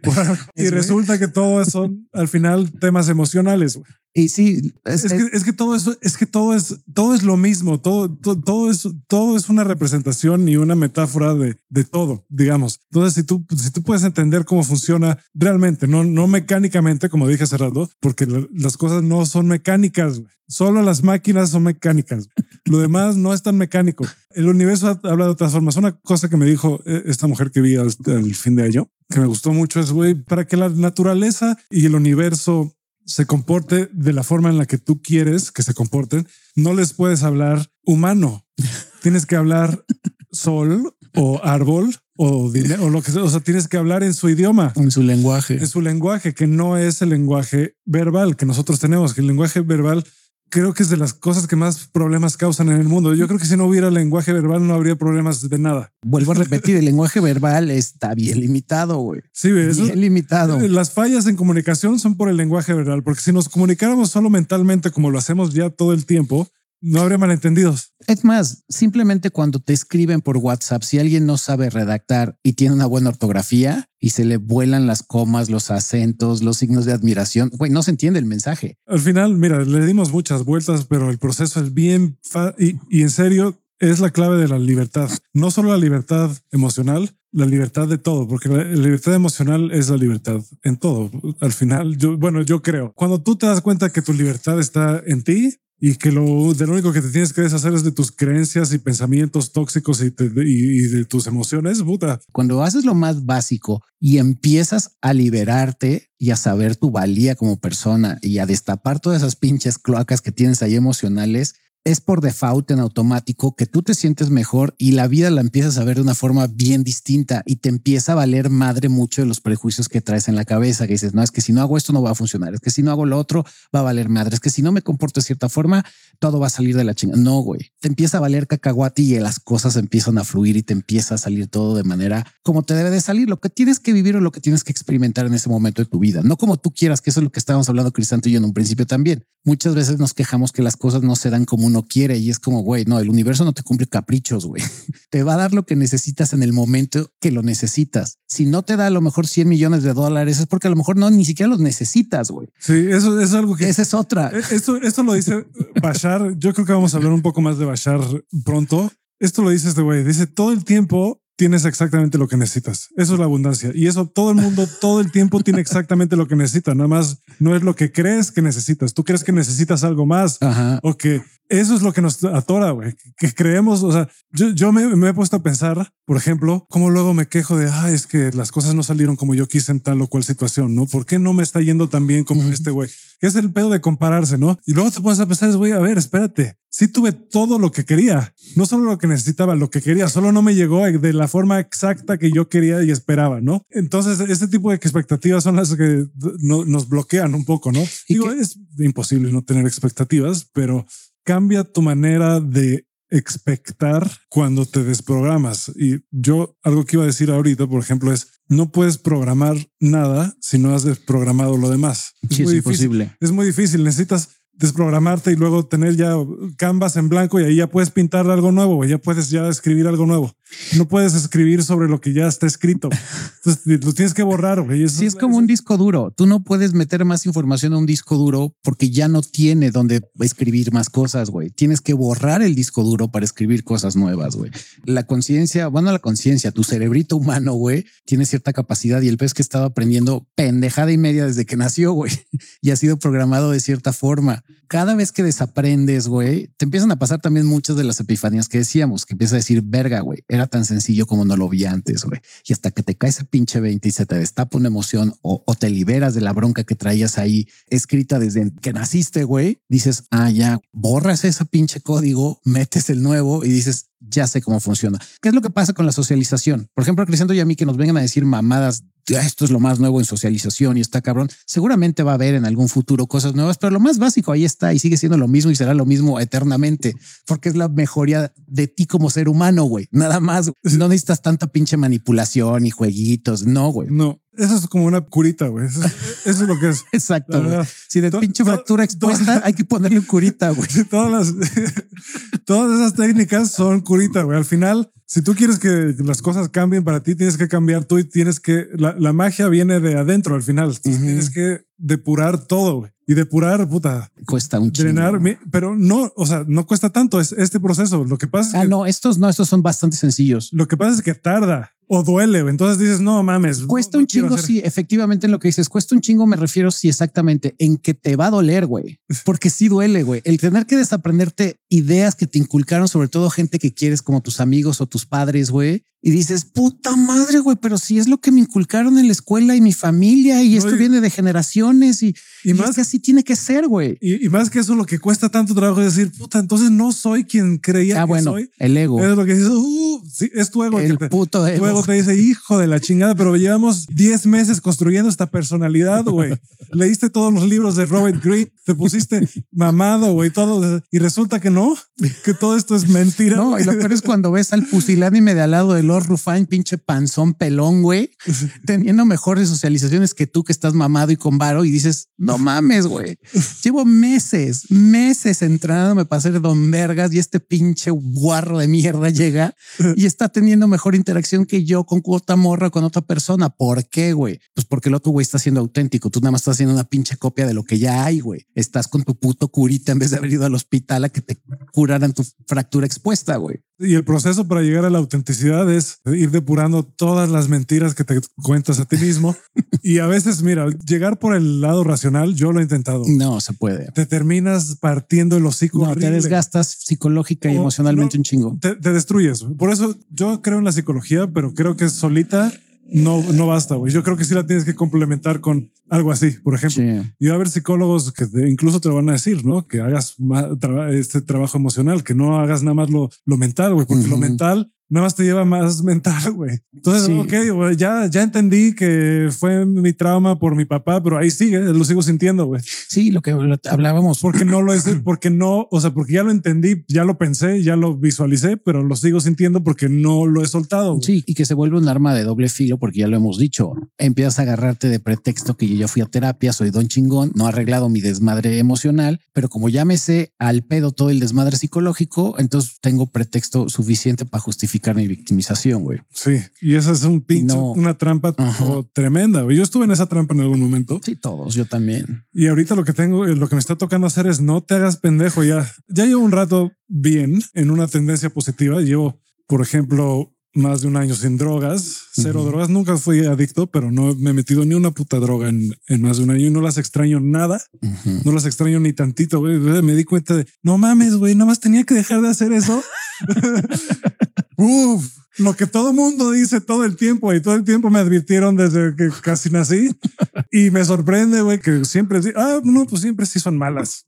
Bueno, y resulta que todo eso al final temas emocionales, güey. Y sí, es, es, es, que, es que todo eso, es que todo es, todo es lo mismo. Todo, todo, todo es, todo es una representación y una metáfora de, de todo, digamos. Entonces, si tú, si tú puedes entender cómo funciona realmente, no, no mecánicamente, como dije hace rato, porque las cosas no son mecánicas, güey. Solo las máquinas son mecánicas. Lo demás no es tan mecánico. El universo habla de otras formas. Una cosa que me dijo esta mujer que vi al, al fin de año, que me gustó mucho, es, güey, para que la naturaleza y el universo se comporte de la forma en la que tú quieres que se comporten, no les puedes hablar humano. Tienes que hablar sol o árbol o dinero o lo que sea. O sea, tienes que hablar en su idioma, en su lenguaje, en su lenguaje, que no es el lenguaje verbal que nosotros tenemos, que el lenguaje verbal creo que es de las cosas que más problemas causan en el mundo. Yo creo que si no hubiera lenguaje verbal, no habría problemas de nada. Vuelvo a repetir, el lenguaje verbal está bien limitado, güey. Sí, eso, bien limitado. Las fallas en comunicación son por el lenguaje verbal, porque si nos comunicáramos solo mentalmente, como lo hacemos ya todo el tiempo, no habría malentendidos. Es más, simplemente cuando te escriben por WhatsApp, si alguien no sabe redactar y tiene una buena ortografía y se le vuelan las comas, los acentos, los signos de admiración, güey, no se entiende el mensaje. Al final, mira, le dimos muchas vueltas, pero el proceso es bien fa- y, y en serio es la clave de la libertad. No solo la libertad emocional, la libertad de todo, porque la libertad emocional es la libertad en todo. Al final, yo, bueno, yo creo, cuando tú te das cuenta que tu libertad está en ti, y que lo, de lo único que te tienes que deshacer es de tus creencias y pensamientos tóxicos y, te, y, y de tus emociones, puta. Cuando haces lo más básico y empiezas a liberarte y a saber tu valía como persona y a destapar todas esas pinches cloacas que tienes ahí emocionales, es por default en automático que tú te sientes mejor y la vida la empiezas a ver de una forma bien distinta y te empieza a valer madre mucho de los prejuicios que traes en la cabeza, que dices, no, es que si no hago esto no va a funcionar, es que si no hago lo otro va a valer madre, es que si no me comporto de cierta forma todo va a salir de la chingada. No, güey, te empieza a valer cacahuate y las cosas empiezan a fluir y te empieza a salir todo de manera como te debe de salir, lo que tienes que vivir o lo que tienes que experimentar en ese momento de tu vida, no como tú quieras, que eso es lo que estábamos hablando Crisanto y yo en un principio también. Muchas veces nos quejamos que las cosas no se dan como no quiere. Y es como, güey, no, el universo no te cumple caprichos, güey. Te va a dar lo que necesitas en el momento que lo necesitas. Si no te da a lo mejor cien millones de dólares, es porque a lo mejor no, ni siquiera los necesitas, güey. Sí, eso es algo que... Esa es otra. Esto, esto lo dice Bashar. Yo creo que vamos a hablar un poco más de Bashar pronto. Esto lo dice este güey. Dice, todo el tiempo tienes exactamente lo que necesitas. Eso es la abundancia. Y eso todo el mundo, todo el tiempo tiene exactamente lo que necesita. Nada más no es lo que crees que necesitas. Tú crees que necesitas algo más. Ajá. O que eso es lo que nos atora, güey. Que creemos, o sea, yo, yo me, me he puesto a pensar, por ejemplo, cómo luego me quejo de, ah, es que las cosas no salieron como yo quise en tal o cual situación, ¿no? ¿Por qué no me está yendo tan bien como uh-huh. este güey? Es el pedo de compararse, ¿no? Y luego te pones a pensar, güey, a ver, espérate. Sí tuve todo lo que quería, no solo lo que necesitaba, lo que quería, solo no me llegó de la forma exacta que yo quería y esperaba, ¿no? Entonces, este tipo de expectativas son las que no, nos bloquean un poco, ¿no? Digo, que... es imposible no tener expectativas, pero cambia tu manera de expectar cuando te desprogramas. Y yo, algo que iba a decir ahorita, por ejemplo, es no puedes programar nada si no has desprogramado lo demás. Es sí, muy es difícil. Imposible. Es muy difícil, necesitas... desprogramarte y luego tener ya canvas en blanco y ahí ya puedes pintar algo nuevo, ya puedes ya escribir algo nuevo. No puedes escribir sobre lo que ya está escrito. Entonces, lo tienes que borrar, güey. Sí, es como un disco duro. Tú no puedes meter más información a un disco duro porque ya no tiene donde escribir más cosas, güey. Tienes que borrar el disco duro para escribir cosas nuevas, güey. La conciencia, bueno, la conciencia, tu cerebrito humano, güey, tiene cierta capacidad y el pez que estaba aprendiendo pendejada y media desde que nació, güey, y ha sido programado de cierta forma. Cada vez que desaprendes, güey, te empiezan a pasar también muchas de las epifanías que decíamos, que empiezas a decir, verga, güey, era tan sencillo como no lo vi antes, güey. Y hasta que te cae ese pinche veinte y se te destapa una emoción o, o te liberas de la bronca que traías ahí escrita desde que naciste, güey, dices, ah, ya, borras ese pinche código, metes el nuevo y dices, ya sé cómo funciona. ¿Qué es lo que pasa con la socialización? Por ejemplo, a Crescendo y a mí que nos vengan a decir mamadas, esto es lo más nuevo en socialización y está cabrón. Seguramente va a haber en algún futuro cosas nuevas, pero lo más básico ahí está y sigue siendo lo mismo y será lo mismo eternamente porque es la mejoría de ti como ser humano, güey. Nada más. No necesitas tanta pinche manipulación y jueguitos. No, güey. No. Eso es como una curita, güey. Eso, eso es lo que es. Exacto. Si de to, pinche to, fractura expuesta, to, hay que ponerle un curita, güey. Todas las, todas esas técnicas son curita, güey. Al final, si tú quieres que las cosas cambien para ti, tienes que cambiar tú y tienes que... La, la magia viene de adentro al final. Uh-huh. Tienes que depurar todo, güey. Y depurar, puta. Cuesta un chingo. Drenar, pero no, o sea, no cuesta tanto. Es este proceso. Lo que pasa es ah, que... Ah, no, estos no, estos son bastante sencillos. Lo que pasa es que tarda. O duele, entonces dices, no mames. Cuesta no, un chingo, hacer... sí, efectivamente en lo que dices, cuesta un chingo, me refiero, sí, exactamente, en que te va a doler, güey. Porque sí duele, güey. El tener que desaprenderte ideas que te inculcaron, sobre todo gente que quieres como tus amigos o tus padres, güey. Y dices, puta madre, güey, pero si es lo que me inculcaron en la escuela y mi familia y no, esto y... viene de generaciones y, y, y más es que así tiene que ser, güey. Y, y más que eso, lo que cuesta tanto trabajo es decir, puta, entonces no soy quien creía ah, que bueno, soy. El ego. Es lo que dices, uh, sí, es tu ego. El te, puto ego. Te dice, hijo de la chingada, pero llevamos diez meses construyendo esta personalidad, güey. Leíste todos los libros de Robert Greene, te pusiste mamado, güey, todo. Y resulta que no, que todo esto es mentira. No, y lo peor es cuando ves al pusilánime de al lado de Lord Ruffin, pinche panzón pelón, güey, teniendo mejores socializaciones que tú que estás mamado y con varo y dices, no mames, güey. Llevo meses, meses entrenándome para ser don vergas y este pinche guarro de mierda llega y está teniendo mejor interacción que yo con cuota morra con otra persona. ¿Por qué, güey? Pues porque el otro güey está siendo auténtico. Tú nada más estás haciendo una pinche copia de lo que ya hay, güey. Estás con tu puto curita en vez de haber ido al hospital a que te curaran tu fractura expuesta, güey. Y el proceso para llegar a la autenticidad es ir depurando todas las mentiras que te cuentas a ti mismo. Y a veces, mira, llegar por el lado racional, yo lo he intentado. No se puede. Te terminas partiendo el hocico. No, horrible. Te desgastas psicológica y o, emocionalmente no, un chingo. Te, te destruyes. Por eso yo creo en la psicología, pero creo que solita no, no basta, güey. Yo creo que sí la tienes que complementar con algo así, por ejemplo. Sí. Y va a haber psicólogos que te, incluso te lo van a decir, ¿no? Que hagas más, traba, este trabajo emocional, que no hagas nada más lo, lo mental, güey, porque uh-huh. lo mental nada más te lleva más mental, güey. Entonces, sí. ok, güey, ya, ya entendí que fue mi trauma por mi papá, pero ahí sigue, lo sigo sintiendo, güey. Sí, lo que hablábamos. Porque no lo es, porque no, o sea, porque ya lo entendí, ya lo pensé, ya lo visualicé, pero lo sigo sintiendo porque no lo he soltado. Wey. Sí, y que se vuelve un arma de doble filo, porque ya lo hemos dicho. Empiezas a agarrarte de pretexto que yo ya fui a terapia, soy don chingón, no he arreglado mi desmadre emocional, pero como ya me sé al pedo todo el desmadre psicológico, entonces tengo pretexto suficiente para justificar mi victimización, güey. Sí, y esa es un pinche, no. una trampa Ajá. tremenda, güey. Yo estuve en esa trampa en algún momento. Sí, todos, yo también. Y ahorita lo que tengo, lo que me está tocando hacer es no te hagas pendejo ya. Ya llevo un rato bien en una tendencia positiva. Llevo, por ejemplo, más de un año sin drogas, cero uh-huh. drogas. Nunca fui adicto, pero no me he metido ni una puta droga en, en más de un año y no las extraño nada. Uh-huh. No las extraño ni tantito, güey. Me di cuenta de no mames, güey, nada más tenía que dejar de hacer eso. Uf, lo que todo mundo dice todo el tiempo y todo el tiempo me advirtieron desde que casi nací y me sorprende, güey, que siempre, ah, no, pues siempre sí son malas.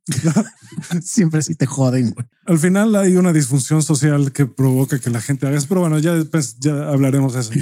Siempre sí te joden, güey. Al final hay una disfunción social que provoca que la gente haga eso, pero bueno, ya después ya hablaremos de eso.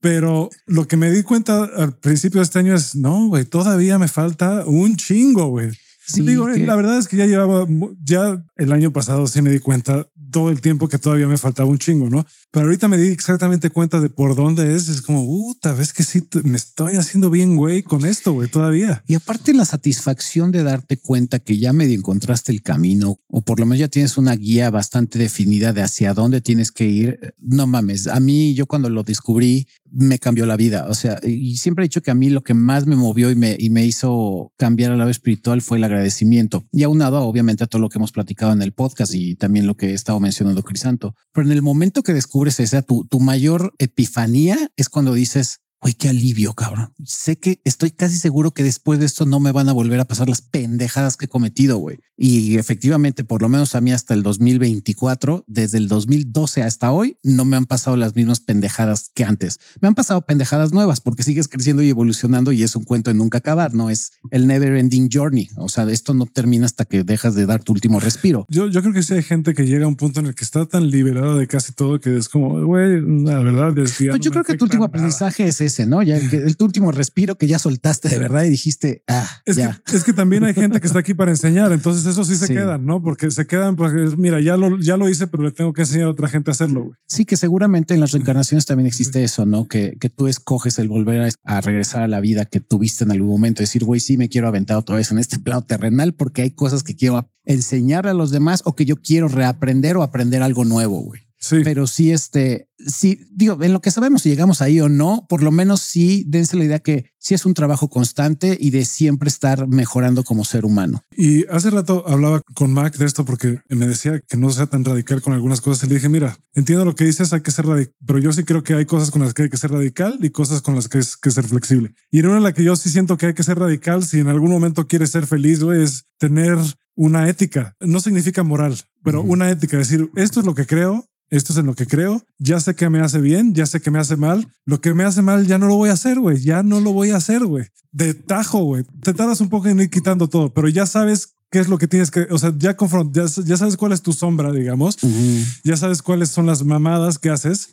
Pero lo que me di cuenta al principio de este año es, no, güey, todavía me falta un chingo, güey. Sí, Digo, que... la verdad es que ya llevaba, ya el año pasado sí me di cuenta todo el tiempo que todavía me faltaba un chingo, ¿no? Pero ahorita me di exactamente cuenta de por dónde es. Es como, uh, tal vez que sí te, me estoy haciendo bien, güey, con esto, güey, todavía. Y aparte la satisfacción de darte cuenta que ya medio encontraste el camino o por lo menos ya tienes una guía bastante definida de hacia dónde tienes que ir. No mames, a mí, yo cuando lo descubrí, me cambió la vida. O sea, y siempre he dicho que a mí lo que más me movió y me, y me hizo cambiar al lado espiritual fue el agradecimiento. Y aunado, obviamente, a todo lo que hemos platicado en el podcast y también lo que he estado mencionando, Crisanto. Pero en el momento que descubres esa, tu, tu mayor epifanía es cuando dices, güey, qué alivio, cabrón. Sé que estoy casi seguro que después de esto no me van a volver a pasar las pendejadas que he cometido, güey. Y efectivamente, por lo menos a mí hasta el dos mil veinticuatro, desde el dos mil doce hasta hoy, no me han pasado las mismas pendejadas que antes. Me han pasado pendejadas nuevas porque sigues creciendo y evolucionando y es un cuento de nunca acabar, no es el never ending journey. O sea, esto no termina hasta que dejas de dar tu último respiro. Yo, yo creo que sí hay gente que llega a un punto en el que está tan liberada de casi todo que es como, güey, la verdad es que... Pues no yo creo que tu último nada. aprendizaje es ese, ¿no? Ya que el tu último respiro que ya soltaste de verdad y dijiste, ah, es ya. Que, es que también hay gente que está aquí para enseñar, entonces eso sí se sí. quedan, ¿no? Porque se quedan, pues mira, ya lo, ya lo hice, pero le tengo que enseñar a otra gente a hacerlo, güey. Sí, que seguramente en las reencarnaciones también existe eso, ¿no? Que, que tú escoges el volver a, a regresar a la vida que tuviste en algún momento, decir, güey, sí me quiero aventar otra vez en este plano terrenal porque hay cosas que quiero enseñar a los demás o que yo quiero reaprender o aprender algo nuevo, güey. Sí. Pero sí, este, sí, digo, en lo que sabemos si llegamos ahí o no, por lo menos sí dense la idea que sí es un trabajo constante y de siempre estar mejorando como ser humano. Y hace rato hablaba con Mac de esto porque me decía que no sea tan radical con algunas cosas. Le dije, mira, entiendo lo que dices, hay que ser radical, pero yo sí creo que hay cosas con las que hay que ser radical y cosas con las que hay que ser flexible. Y en una de las que yo sí siento que hay que ser radical, si en algún momento quieres ser feliz, güey, es tener una ética. No significa moral, pero uh-huh. una ética. Es decir, esto es lo que creo. Esto es en lo que creo. Ya sé que me hace bien, ya sé que me hace mal. Lo que me hace mal ya no lo voy a hacer, güey. Ya no lo voy a hacer, güey. De tajo, güey. Te tardas un poco en ir quitando todo, pero ya sabes qué es lo que tienes que... O sea, ya confrontas, ya, ya sabes cuál es tu sombra, digamos. Uh-huh. Ya sabes cuáles son las mamadas que haces.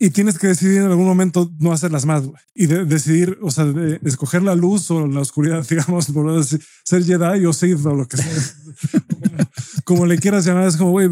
Y tienes que decidir en algún momento no hacerlas más, wey. Y de, decidir, o sea, de escoger la luz o la oscuridad, digamos, por ser Jedi o Sith o lo que sea. Como le quieras llamar, es como, güey,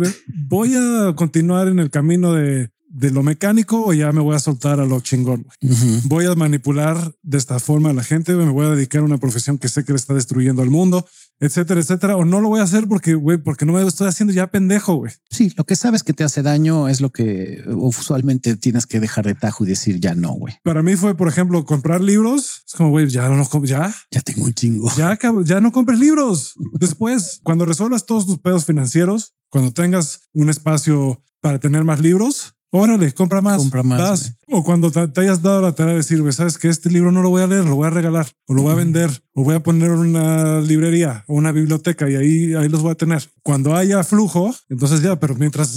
voy a continuar en el camino de, de lo mecánico o ya me voy a soltar a lo chingón. Uh-huh. Voy a manipular de esta forma a la gente, wey. Me voy a dedicar a una profesión que sé que le está destruyendo al mundo, etcétera, etcétera, o no lo voy a hacer porque, güey, porque no me estoy haciendo ya pendejo, güey. Sí, lo que sabes que te hace daño es lo que usualmente tienes que dejar de tajo y decir ya no, güey. Para mí fue, por ejemplo, comprar libros. Es como, güey, ya no, ya, ya tengo un chingo. Ya, ya no compres libros. Después, cuando resuelvas todos tus pedos financieros, cuando tengas un espacio para tener más libros, órale, compra más. Compra más. O cuando te, te hayas dado la tarea de decir, ¿sabes qué? Este libro no lo voy a leer, lo voy a regalar, o lo voy a vender, o voy a poner en una librería o una biblioteca y ahí, ahí los voy a tener. Cuando haya flujo, entonces ya, pero mientras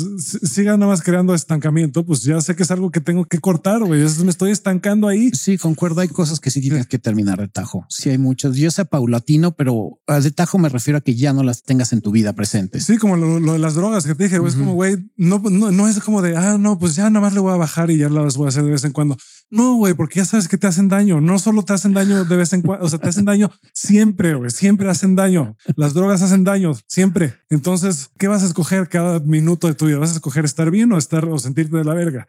sigan nada más creando estancamiento, pues ya sé que es algo que tengo que cortar, güey. Me estoy estancando ahí. Sí, concuerdo. Hay cosas que sí tienes que terminar de tajo. Sí, hay muchas. Yo sé paulatino, pero al de tajo me refiero a que ya no las tengas en tu vida presente. Sí, como lo, lo de las drogas que te dije, güey, uh-huh. Es como, güey, no, no, no es como de, ah, no, pues ya nada más le voy a bajar y ya las voy a hacer de vez en cuando. No, güey, porque ya sabes que te hacen daño. No solo te hacen daño de vez en cuando, o sea, te hacen daño siempre, güey. Siempre hacen daño. Las drogas hacen daño, siempre. Entonces, ¿qué vas a escoger cada minuto de tu vida? ¿Vas a escoger estar bien o estar o sentirte de la verga?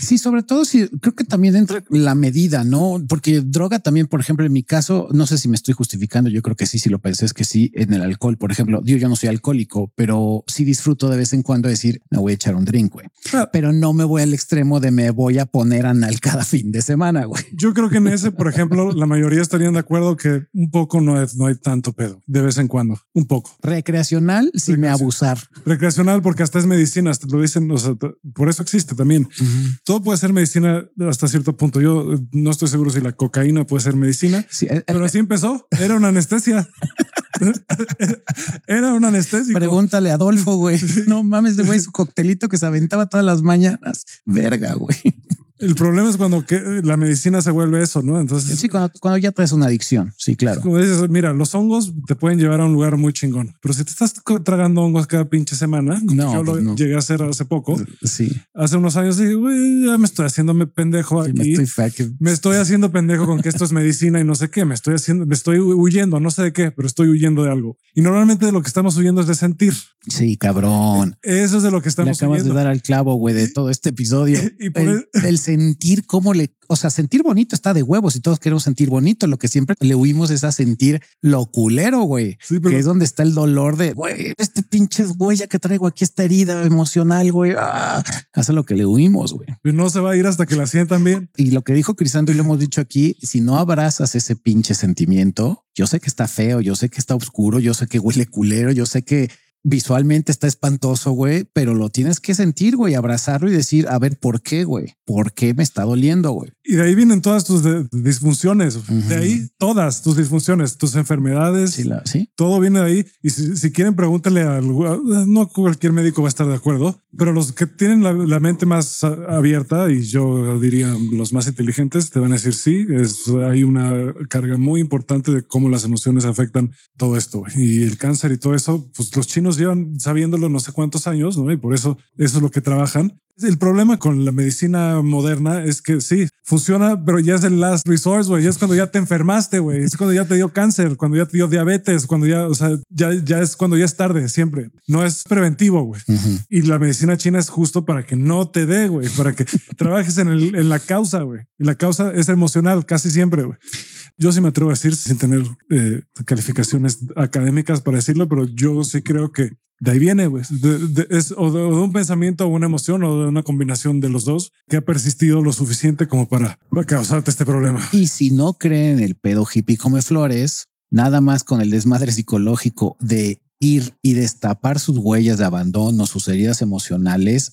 Sí, sobre todo si creo que también entra la medida, ¿no? Porque droga también, por ejemplo, en mi caso, no sé si me estoy justificando, yo creo que sí, si lo pensé es que sí, en el alcohol, por ejemplo, yo, yo no soy alcohólico, pero sí disfruto de vez en cuando decir, me voy a echar un drink, güey. Ah. Pero no me voy al extremo de me voy a poner anal cada fin de semana, güey. Yo creo que en ese, por ejemplo, la mayoría estarían de acuerdo que un poco no, es, no hay tanto pedo de vez en cuando, un poco. Recreacional, sin me abusar. Recreacional, porque hasta es medicina, hasta lo dicen, o sea, por eso existe también. Uh-huh. Todo puede ser medicina hasta cierto punto. Yo no estoy seguro si la cocaína puede ser medicina, sí, eh, pero así empezó. Era una anestesia. Era un anestésico. Pregúntale a Adolfo, güey. No mames, güey, su coctelito que se aventaba todas las mañanas. Verga, güey. El problema es cuando que la medicina se vuelve eso, ¿no? Entonces sí, cuando, cuando ya traes una adicción. Sí, claro. Como dices, mira, los hongos te pueden llevar a un lugar muy chingón, pero si te estás tragando hongos cada pinche semana, como no, yo lo no. llegué a hacer hace poco. Sí. Hace unos años dije, güey, ya me estoy haciéndome pendejo aquí. Sí, me, estoy me estoy haciendo pendejo con que esto es medicina y no sé qué. Me estoy haciendo, me estoy huyendo, no sé de qué, pero estoy huyendo de algo. Y normalmente de lo que estamos huyendo es de sentir. Sí, cabrón. Eso es de lo que estamos huyendo. Le acabas huyendo. de dar al clavo, güey, de todo este episodio. Y por el, el, el sentir cómo le, o sea, sentir bonito está de huevos y todos queremos sentir bonito. Lo que siempre le huimos es a sentir lo culero, güey, sí, pero... que es donde está el dolor de, güey, este pinche huella que traigo aquí, esta herida emocional, güey. Ah, hace lo que le huimos, güey. No se va a ir hasta que la sientan bien. Y lo que dijo Crisando y lo hemos dicho aquí, si no abrazas ese pinche sentimiento, yo sé que está feo, yo sé que está oscuro, yo sé que huele culero, yo sé que visualmente está espantoso, güey, pero lo tienes que sentir, güey, abrazarlo y decir, a ver, ¿por qué, güey? ¿Por qué me está doliendo, güey? Y de ahí vienen todas tus de- disfunciones, uh-huh. de ahí todas tus disfunciones, tus enfermedades, sí, la, ¿sí? todo viene de ahí. Y si, si quieren, pregúntale a, no cualquier médico va a estar de acuerdo, pero los que tienen la, la mente más abierta, y yo diría los más inteligentes, te van a decir sí, es, hay una carga muy importante de cómo las emociones afectan todo esto, güey. Y el cáncer y todo eso, pues los chinos llevan sabiéndolo no sé cuántos años, ¿no? Y por eso eso es lo que trabajan. El problema con la medicina moderna es que sí, funciona, pero ya es el last resort, güey. Ya es cuando ya te enfermaste, güey. Es cuando ya te dio cáncer, cuando ya te dio diabetes, cuando ya, o sea, ya, ya es cuando ya es tarde siempre. No es preventivo, güey. Uh-huh. Y la medicina china es justo para que no te dé, güey, para que trabajes en, el, en la causa, güey. Y la causa es emocional casi siempre, güey. Yo sí me atrevo a decir, sin tener eh, calificaciones académicas para decirlo, pero yo sí creo que de ahí viene, güey. De, de, es o de, o de un pensamiento o una emoción o de una combinación de los dos que ha persistido lo suficiente como para, para causarte este problema. Y si no creen el pedo hippie come flores, nada más con el desmadre psicológico de ir y destapar sus huellas de abandono, sus heridas emocionales,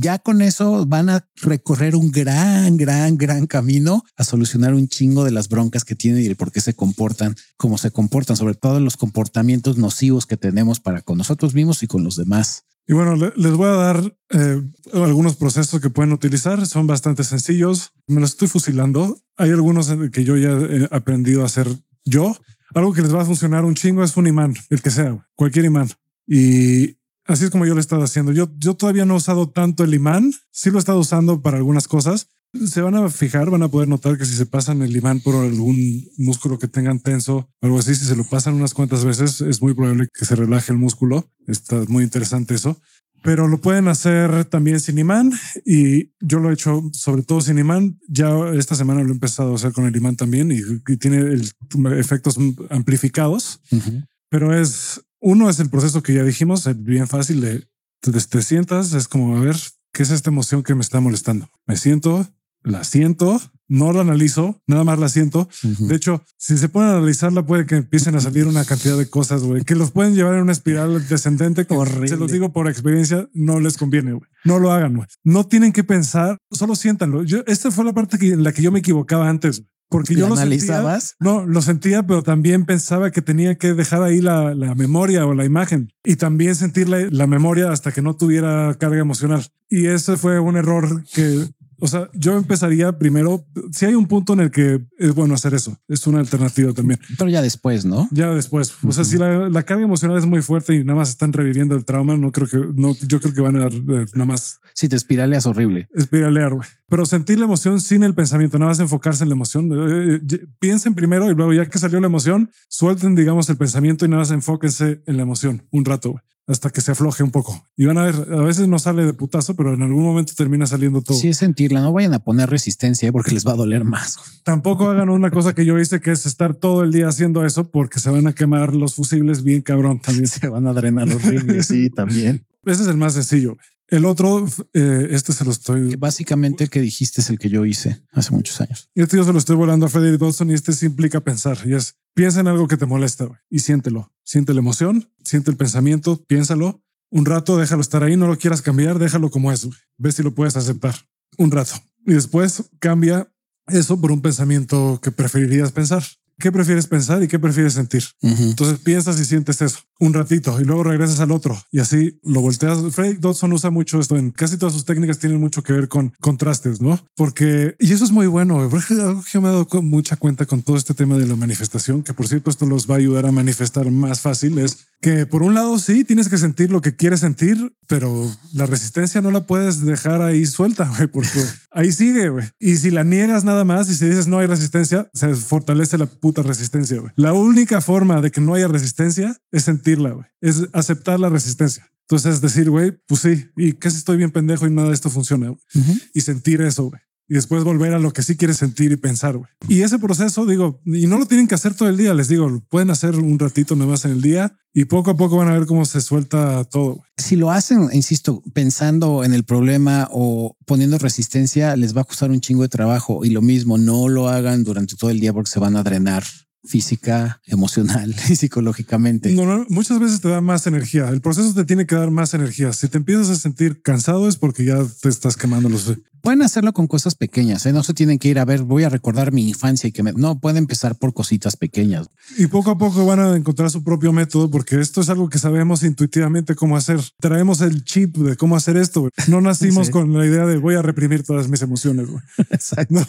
ya con eso van a recorrer un gran, gran, gran camino a solucionar un chingo de las broncas que tienen y el por qué se comportan como se comportan, sobre todo los comportamientos nocivos que tenemos para con nosotros mismos y con los demás. Y bueno, les voy a dar eh, algunos procesos que pueden utilizar. Son bastante sencillos. Me los estoy fusilando. Hay algunos que yo ya he aprendido a hacer yo. Algo que les va a funcionar un chingo es un imán, el que sea, cualquier imán. Y así es como yo lo he estado haciendo. Yo, yo todavía no he usado tanto el imán. Sí lo he estado usando para algunas cosas. Se van a fijar, van a poder notar que si se pasan el imán por algún músculo que tengan tenso, algo así, si se lo pasan unas cuantas veces, es muy probable que se relaje el músculo. Está muy interesante eso. Pero lo pueden hacer también sin imán y yo lo he hecho sobre todo sin imán. Ya esta semana lo he empezado a hacer con el imán también y, y tiene el, efectos amplificados. Uh-huh. Pero es... Uno es el proceso que ya dijimos, es bien fácil de te, te sientas, es como a ver qué es esta emoción que me está molestando. Me siento, la siento, no la analizo, nada más la siento. Uh-huh. De hecho, si se ponen a analizarla, puede que empiecen a salir una cantidad de cosas, güey, que los pueden llevar en una espiral descendente. Horrible. Se los digo por experiencia, no les conviene, güey. No lo hagan, güey. No tienen que pensar, solo siéntanlo. Yo, esta fue la parte que, en la que yo me equivocaba antes, güey. Porque yo lo sentía, no, lo sentía, pero también pensaba que tenía que dejar ahí la, la memoria o la imagen y también sentir la, la memoria hasta que no tuviera carga emocional. Y ese fue un error que, o sea, yo empezaría primero. Si hay un punto en el que es bueno hacer eso, es una alternativa también. Pero ya después, ¿no? Ya después. O sea, uh-huh. si la, la carga emocional es muy fuerte y nada más están reviviendo el trauma, no creo que, no, yo creo que van a dar eh, nada más. Si te espiraleas horrible. Espiralear, güey. Pero sentir la emoción sin el pensamiento, nada más enfocarse en la emoción. Eh, eh, piensen primero y luego, ya que salió la emoción, suelten, digamos, el pensamiento y nada más enfóquense en la emoción un rato, güey, hasta que se afloje un poco. Y van a ver, a veces no sale de putazo, pero en algún momento termina saliendo todo. Sí, es sentirla. No vayan a poner resistencia porque les va a doler más. Tampoco hagan una cosa que yo hice, que es estar todo el día haciendo eso, porque se van a quemar los fusibles bien cabrón. También se van a drenar los riñones. Sí, también. Ese es el más sencillo. El otro, eh, este se lo estoy... Básicamente el que dijiste es el que yo hice hace muchos años. Y este yo se lo estoy volando a Frederick Dodson y este sí implica pensar. Y es, piensa en algo que te molesta y siéntelo. Siente la emoción, siente el pensamiento, piénsalo. Un rato, déjalo estar ahí, no lo quieras cambiar, déjalo como es. Ve si lo puedes aceptar. Un rato. Y después cambia eso por un pensamiento que preferirías pensar. ¿Qué prefieres pensar y qué prefieres sentir? Uh-huh. Entonces piensas y sientes eso un ratito y luego regresas al otro y así lo volteas. Frederick Dodson usa mucho esto en casi todas sus técnicas, tienen mucho que ver con contrastes, ¿no? Porque, y eso es muy bueno, algo que me he dado mucha cuenta con todo este tema de la manifestación, que por cierto esto los va a ayudar a manifestar más fácil, es que por un lado sí tienes que sentir lo que quieres sentir, pero la resistencia no la puedes dejar ahí suelta, güey, porque ahí sigue, güey. Y si la niegas nada más y si dices no hay resistencia, se fortalece la puta resistencia, güey. La única forma de que no haya resistencia es sentir Wey. Es aceptar la resistencia. Entonces decir, güey, pues sí, y casi estoy bien pendejo y nada de esto funciona. Uh-huh. Y sentir eso, güey. Y después volver a lo que sí quieres sentir y pensar, güey. Y ese proceso, digo, y no lo tienen que hacer todo el día, les digo, lo pueden hacer un ratito nada más en el día y poco a poco van a ver cómo se suelta todo, güey. Si lo hacen, insisto, pensando en el problema o poniendo resistencia, les va a costar un chingo de trabajo. Y lo mismo, no lo hagan durante todo el día porque se van a drenar física, emocional y psicológicamente. No, no, muchas veces te da más energía. El proceso te tiene que dar más energía. Si te empiezas a sentir cansado es porque ya te estás quemando los... Pueden hacerlo con cosas pequeñas, ¿eh? No se tienen que ir a ver, voy a recordar mi infancia y que me... No, pueden empezar por cositas pequeñas. Y poco a poco van a encontrar su propio método, porque esto es algo que sabemos intuitivamente cómo hacer. Traemos el chip de cómo hacer esto, güey. No nacimos sí. con la idea de voy a reprimir todas mis emociones, güey. Exacto. No.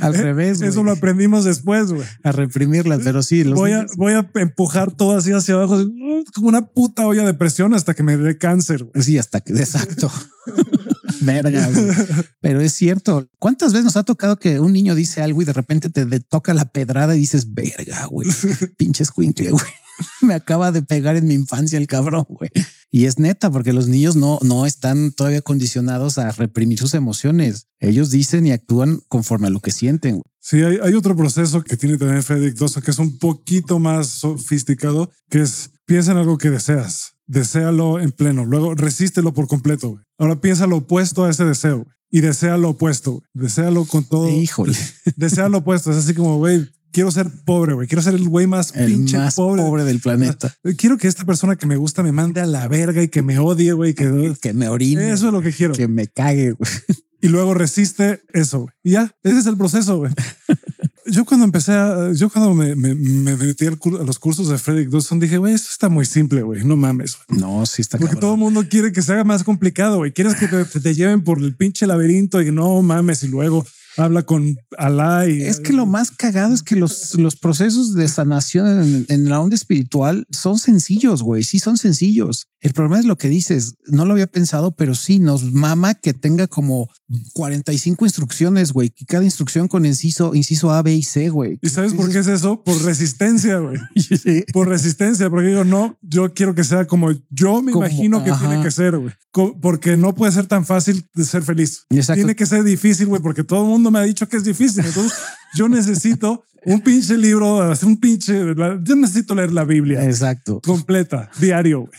Al revés, güey. Eso lo aprendimos después, güey. A reprimirlas, pero sí. Los voy, a, voy a empujar todo así hacia abajo, como una puta olla de presión hasta que me dé cáncer, güey. Sí, hasta que... Exacto. Verga, pero es cierto. ¿Cuántas veces nos ha tocado que un niño dice algo y de repente te toca la pedrada y dices, verga, güey, pinche escuincle, güey? Me acaba de pegar en mi infancia el cabrón, güey. Y es neta, porque los niños no, no están todavía condicionados a reprimir sus emociones. Ellos dicen y actúan conforme a lo que sienten. Sí, hay, hay otro proceso que tiene también Frederick Dodson, que es un poquito más sofisticado, que es piensa en algo que deseas. Deséalo en pleno, luego resístelo por completo, güey. Ahora piensa lo opuesto a ese deseo, güey, y desea lo opuesto, güey. Deséalo con todo. Híjole. Desea lo opuesto. Es así como, güey, quiero ser pobre, güey. Quiero ser el güey más el pinche más pobre. pobre del planeta. Quiero que esta persona que me gusta me mande a la verga y que me odie, güey, que, que me orine. Eso es lo que quiero. Que me cague, güey. Y luego resiste eso, güey. Y ya, ese es el proceso, güey. Yo cuando empecé, a, yo cuando me, me, me metí al cur- a los cursos de Frederick Dodson, dije, güey, eso está muy simple, güey, no mames. Wey. No, sí está Porque cabrón. Todo el mundo quiere que se haga más complicado, güey. Quieres que te, te lleven por el pinche laberinto y no mames, y luego habla con Alá. Y es que lo más cagado es que los, los procesos de sanación en, en la onda espiritual son sencillos, güey. Sí, son sencillos. El problema es lo que dices. No lo había pensado, pero sí nos mama que tenga como cuarenta y cinco instrucciones, güey. Que cada instrucción con inciso, inciso A, B y C, güey. ¿Y sabes por qué es eso? Por resistencia, güey. Sí. Por resistencia, porque digo, no, yo quiero que sea como yo me como, imagino que ajá. tiene que ser, güey. Porque no puede ser tan fácil de ser feliz. Exacto. Tiene que ser difícil, güey, porque todo el mundo me ha dicho que es difícil. Entonces yo necesito un pinche libro, un pinche... Yo necesito leer la Biblia. Exacto. Completa, diario, güey.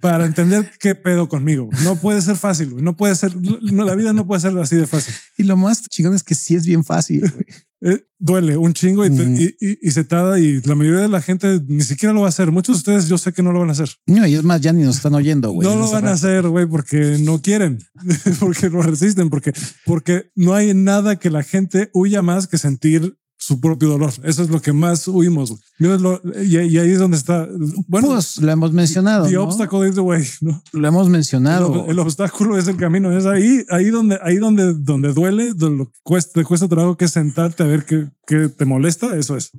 para entender qué pedo conmigo. No puede ser fácil, güey. No puede ser, no, la vida no puede ser así de fácil. Y lo más chingón es que sí es bien fácil, güey. Eh, duele un chingo y, te, mm. y, y, y se tarda, y la mayoría de la gente ni siquiera lo va a hacer. Muchos de ustedes yo sé que no lo van a hacer. No, y es más, ya ni nos están oyendo, güey. No lo van a hacer, güey, porque no quieren, porque lo resisten, porque, porque no hay nada que la gente huya más que sentir su propio dolor. Eso es lo que más huimos, güey. Y, y ahí es donde está. Bueno, pues lo hemos mencionado. The ¿no? obstacle is the way, ¿no? Lo hemos mencionado. El, el obstáculo es el camino. Es ahí, ahí donde, ahí donde, donde duele, donde cuesta, te cuesta trabajo, que sentarte a ver qué, qué te molesta. Eso es.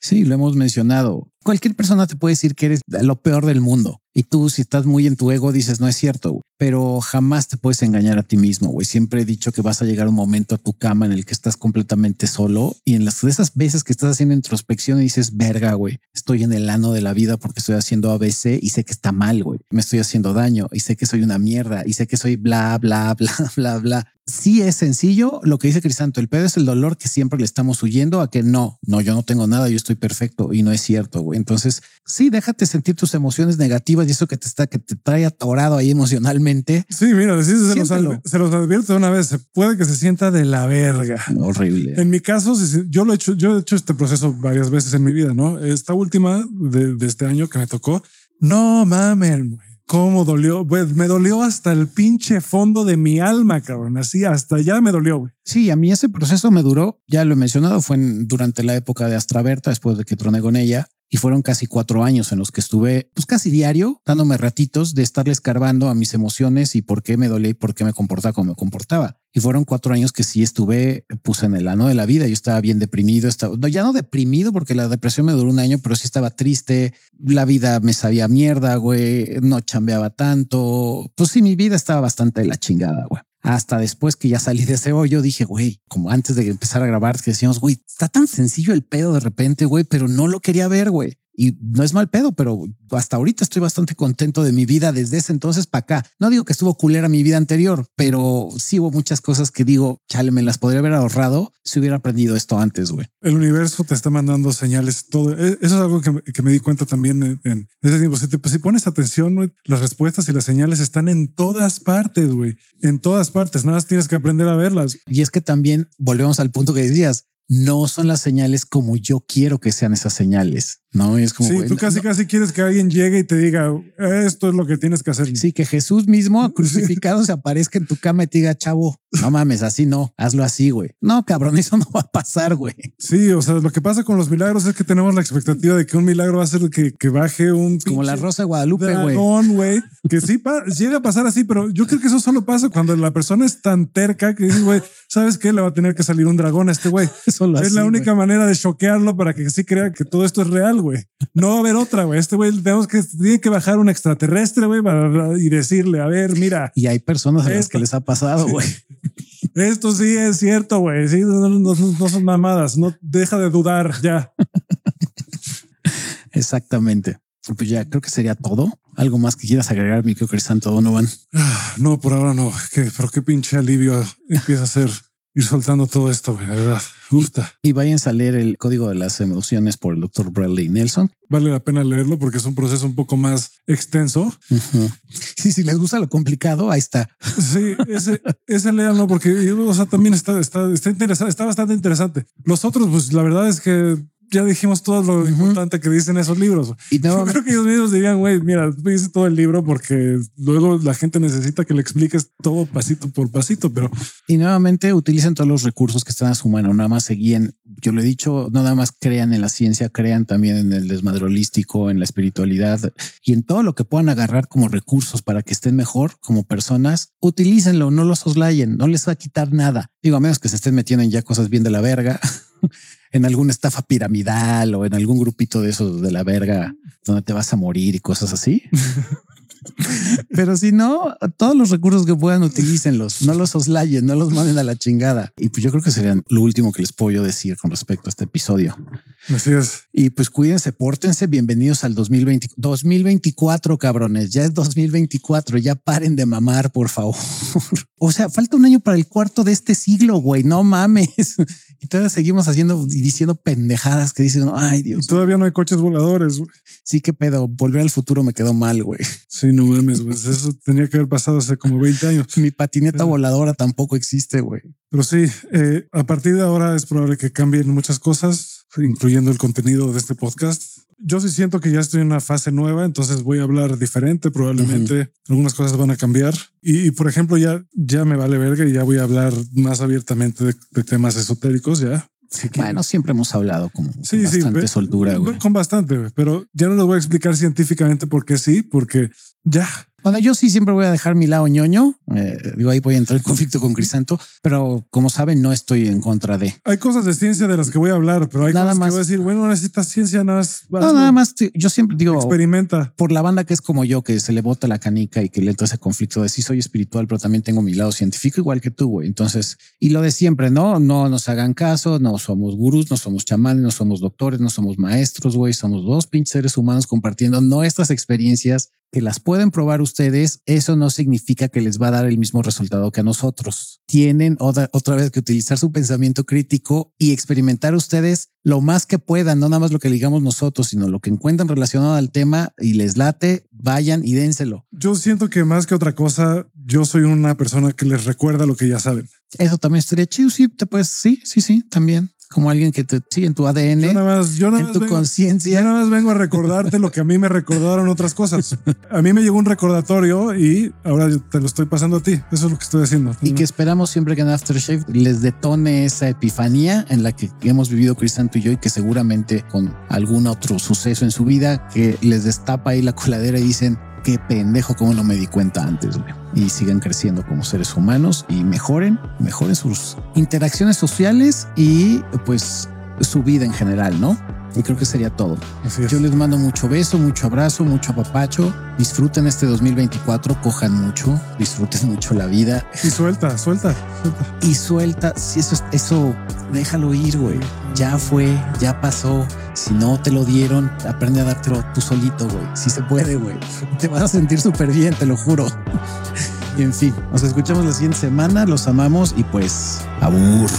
Sí, lo hemos mencionado. Cualquier persona te puede decir que eres lo peor del mundo. Y tú, si estás muy en tu ego, dices, no es cierto, güey. Pero jamás te puedes engañar a ti mismo, güey. Siempre he dicho que vas a llegar un momento a tu cama en el que estás completamente solo. Y en las de esas veces que estás haciendo introspección y dices, verga, güey, estoy en el ano de la vida porque estoy haciendo A B C y sé que está mal, güey. Me estoy haciendo daño y sé que soy una mierda y sé que soy bla, bla, bla, bla, bla. Sí es sencillo lo que dice Crisanto. El pedo es el dolor que siempre le estamos huyendo a que no, no, yo no tengo nada, yo estoy perfecto, y no es cierto, güey. Entonces sí, déjate sentir tus emociones negativas y eso que te está, que te trae atorado ahí emocionalmente. Sí, mira, sí, se, los adv- se los advierto una vez. Se puede que se sienta de la verga. Horrible. En mi caso, yo lo he hecho, yo he hecho este proceso varias veces en mi vida, ¿no? Esta última de, de este año que me tocó. No mames, güey. Cómo dolió, pues me dolió hasta el pinche fondo de mi alma, cabrón. Así hasta allá me dolió, güey. Sí, a mí ese proceso me duró, ya lo he mencionado, fue en, durante la época de Astraberta, después de que troné con ella. Y fueron casi cuatro años en los que estuve pues casi diario dándome ratitos de estarle escarbando a mis emociones y por qué me dolía y por qué me comportaba como me comportaba. Y fueron cuatro años que sí estuve pues en el ano de la vida. Yo estaba bien deprimido, estaba, no, ya no deprimido porque la depresión me duró un año, pero sí estaba triste. La vida me sabía mierda, güey. No chambeaba tanto. Pues sí, mi vida estaba bastante de la chingada, güey. Hasta después que ya salí de ese hoyo, dije, güey, como antes de empezar a grabar, que decíamos, güey, está tan sencillo el pedo de repente, güey, pero no lo quería ver, güey. Y no es mal pedo, pero hasta ahorita estoy bastante contento de mi vida desde ese entonces para acá. No digo que estuvo culera mi vida anterior, pero sí hubo muchas cosas que digo, chale, me las podría haber ahorrado si hubiera aprendido esto antes, güey. El universo te está mandando señales, todo. Eso es algo que, que me di cuenta también en, en ese tiempo. Si, te, si pones atención, güey, las respuestas y las señales están en todas partes, güey. En todas partes. Nada más tienes que aprender a verlas. Y es que también volvemos al punto que decías. No son las señales como yo quiero que sean esas señales, ¿no? Es como... Sí, güey, tú casi, no, casi quieres que alguien llegue y te diga, esto es lo que tienes que hacer. Sí, que Jesús mismo crucificado se aparezca en tu cama y te diga, chavo, no mames, así no, hazlo así, güey. No, cabrón, eso no va a pasar, güey. Sí, o sea, lo que pasa con los milagros es que tenemos la expectativa de que un milagro va a ser que, que baje un... Como la Rosa de Guadalupe, dragón, güey. Que sí, pa- llega a pasar así, pero yo creo que eso solo pasa cuando la persona es tan terca que dice, güey, ¿sabes qué? Le va a tener que salir un dragón a este güey. Solo es así, la única wey. manera de choquearlo para que sí crea que todo esto es real, güey. No va a haber otra, güey. Este güey tenemos que tiene que bajar un extraterrestre, güey, y decirle, a ver, mira. Y hay personas a las que les ha pasado, güey. Esto sí es cierto, güey. Sí, no, no, no son mamadas. No, deja de dudar ya. Exactamente. Pues ya creo que sería todo. ¿Algo más que quieras agregar, mi querido Crisanto Donovan? No, por ahora no. ¿Qué, pero qué pinche alivio empieza a ser ir soltando todo esto, güey, la verdad. Gusta. Y vayan a leer El Código de las Emociones por el doctor Bradley Nelson. Vale la pena leerlo porque es un proceso un poco más extenso. Uh-huh. Sí, si les gusta lo complicado, ahí está. Sí, ese, ese léanlo porque, o sea, también está, está, está interesante, está bastante interesante. Los otros, pues la verdad es que ya dijimos todo lo uh-huh. importante que dicen esos libros. Y no, yo creo que ellos mismos dirían, güey, mira, hice todo el libro porque luego la gente necesita que le expliques todo pasito por pasito, pero... Y nuevamente utilicen todos los recursos que están a su mano, nada más se guíen. Yo lo he dicho, no nada más crean en la ciencia, crean también en el desmadre holístico, en la espiritualidad y en todo lo que puedan agarrar como recursos para que estén mejor como personas. Utilícenlo, no lo soslayen, no les va a quitar nada. Digo, a menos que se estén metiendo en ya cosas bien de la verga, en alguna estafa piramidal o en algún grupito de esos de la verga donde te vas a morir y cosas así. Pero si no, todos los recursos que puedan, utilícenlos, no los soslayen, no los manden a la chingada. Y pues yo creo que serían lo último que les puedo yo decir con respecto a este episodio. Así es. Y pues cuídense, pórtense, bienvenidos al dos mil veinte, dos mil veinticuatro, cabrones. Ya es dos mil veinticuatro, ya paren de mamar, por favor. O sea, falta un año para el cuarto de este siglo, güey, no mames. Y todavía seguimos haciendo y diciendo pendejadas que dicen, ay Dios. Y todavía no hay coches voladores, güey. Sí, qué pedo. Volver al futuro me quedó mal, güey. Sí, no mames, güey. Eso tenía que haber pasado hace como veinte años. Mi patineta pero... voladora tampoco existe, güey. Pero sí, eh, a partir de ahora es probable que cambien muchas cosas, incluyendo el contenido de este podcast. Yo sí siento que ya estoy en una fase nueva, entonces voy a hablar diferente. Probablemente uh-huh. algunas cosas van a cambiar. Y, y por ejemplo, ya, ya me vale verga y ya voy a hablar más abiertamente de, de temas esotéricos ya. Sí, bueno, siempre hemos hablado como sí, con bastante sí, soldura. Güey. Con bastante, pero ya no lo voy a explicar científicamente por qué sí, porque ya. Bueno, yo sí siempre voy a dejar mi lado ñoño. Eh, digo, ahí voy a entrar en conflicto con Crisanto, pero como saben, no estoy en contra de. Hay cosas de ciencia de las que voy a hablar, pero hay nada cosas más, que voy a decir, bueno, necesitas ciencia, nada más. No, no, nada más. Yo siempre digo, experimenta. Por la banda que es como yo, que se le bota la canica y que le entra ese conflicto de sí soy espiritual, pero también tengo mi lado científico igual que tú, güey. Entonces, y lo de siempre, no, no nos hagan caso, no somos gurús, no somos chamanes, no somos doctores, no somos maestros, güey. Somos dos pinches seres humanos compartiendo nuestras experiencias. Que las pueden probar ustedes, eso no significa que les va a dar el mismo resultado que a nosotros. Tienen otra, otra vez que utilizar su pensamiento crítico y experimentar ustedes lo más que puedan, no nada más lo que digamos nosotros, sino lo que encuentran relacionado al tema y les late, vayan y dénselo. Yo siento que más que otra cosa, yo soy una persona que les recuerda lo que ya saben. Eso también estaría chido, sí, te puedes, sí, sí, sí, también. Como alguien que te sí en tu A D N, yo nada más, yo nada en tu conciencia. Yo nada más vengo a recordarte lo que a mí me recordaron otras cosas. A mí me llegó un recordatorio y ahora te lo estoy pasando a ti. Eso es lo que estoy haciendo. Y que esperamos siempre que en Aftershave les detone esa epifanía en la que hemos vivido Crisanto y yo y que seguramente con algún otro suceso en su vida que les destapa ahí la coladera y dicen qué pendejo, cómo no me di cuenta antes, güey. Y sigan creciendo como seres humanos y mejoren, mejoren sus interacciones sociales y pues su vida en general, ¿no? Y creo que sería todo. Yo les mando mucho beso, mucho abrazo, mucho apapacho. Disfruten este dos mil veinticuatro, cojan mucho, disfruten mucho la vida. Y suelta, suelta, suelta. Y suelta, si eso, eso déjalo ir, güey. Ya fue, ya pasó. Si no te lo dieron, aprende a dártelo tú solito, güey. Si se puede, güey. Te vas a sentir súper bien, te lo juro. Y en fin, nos escuchamos la siguiente semana, los amamos y pues, abur.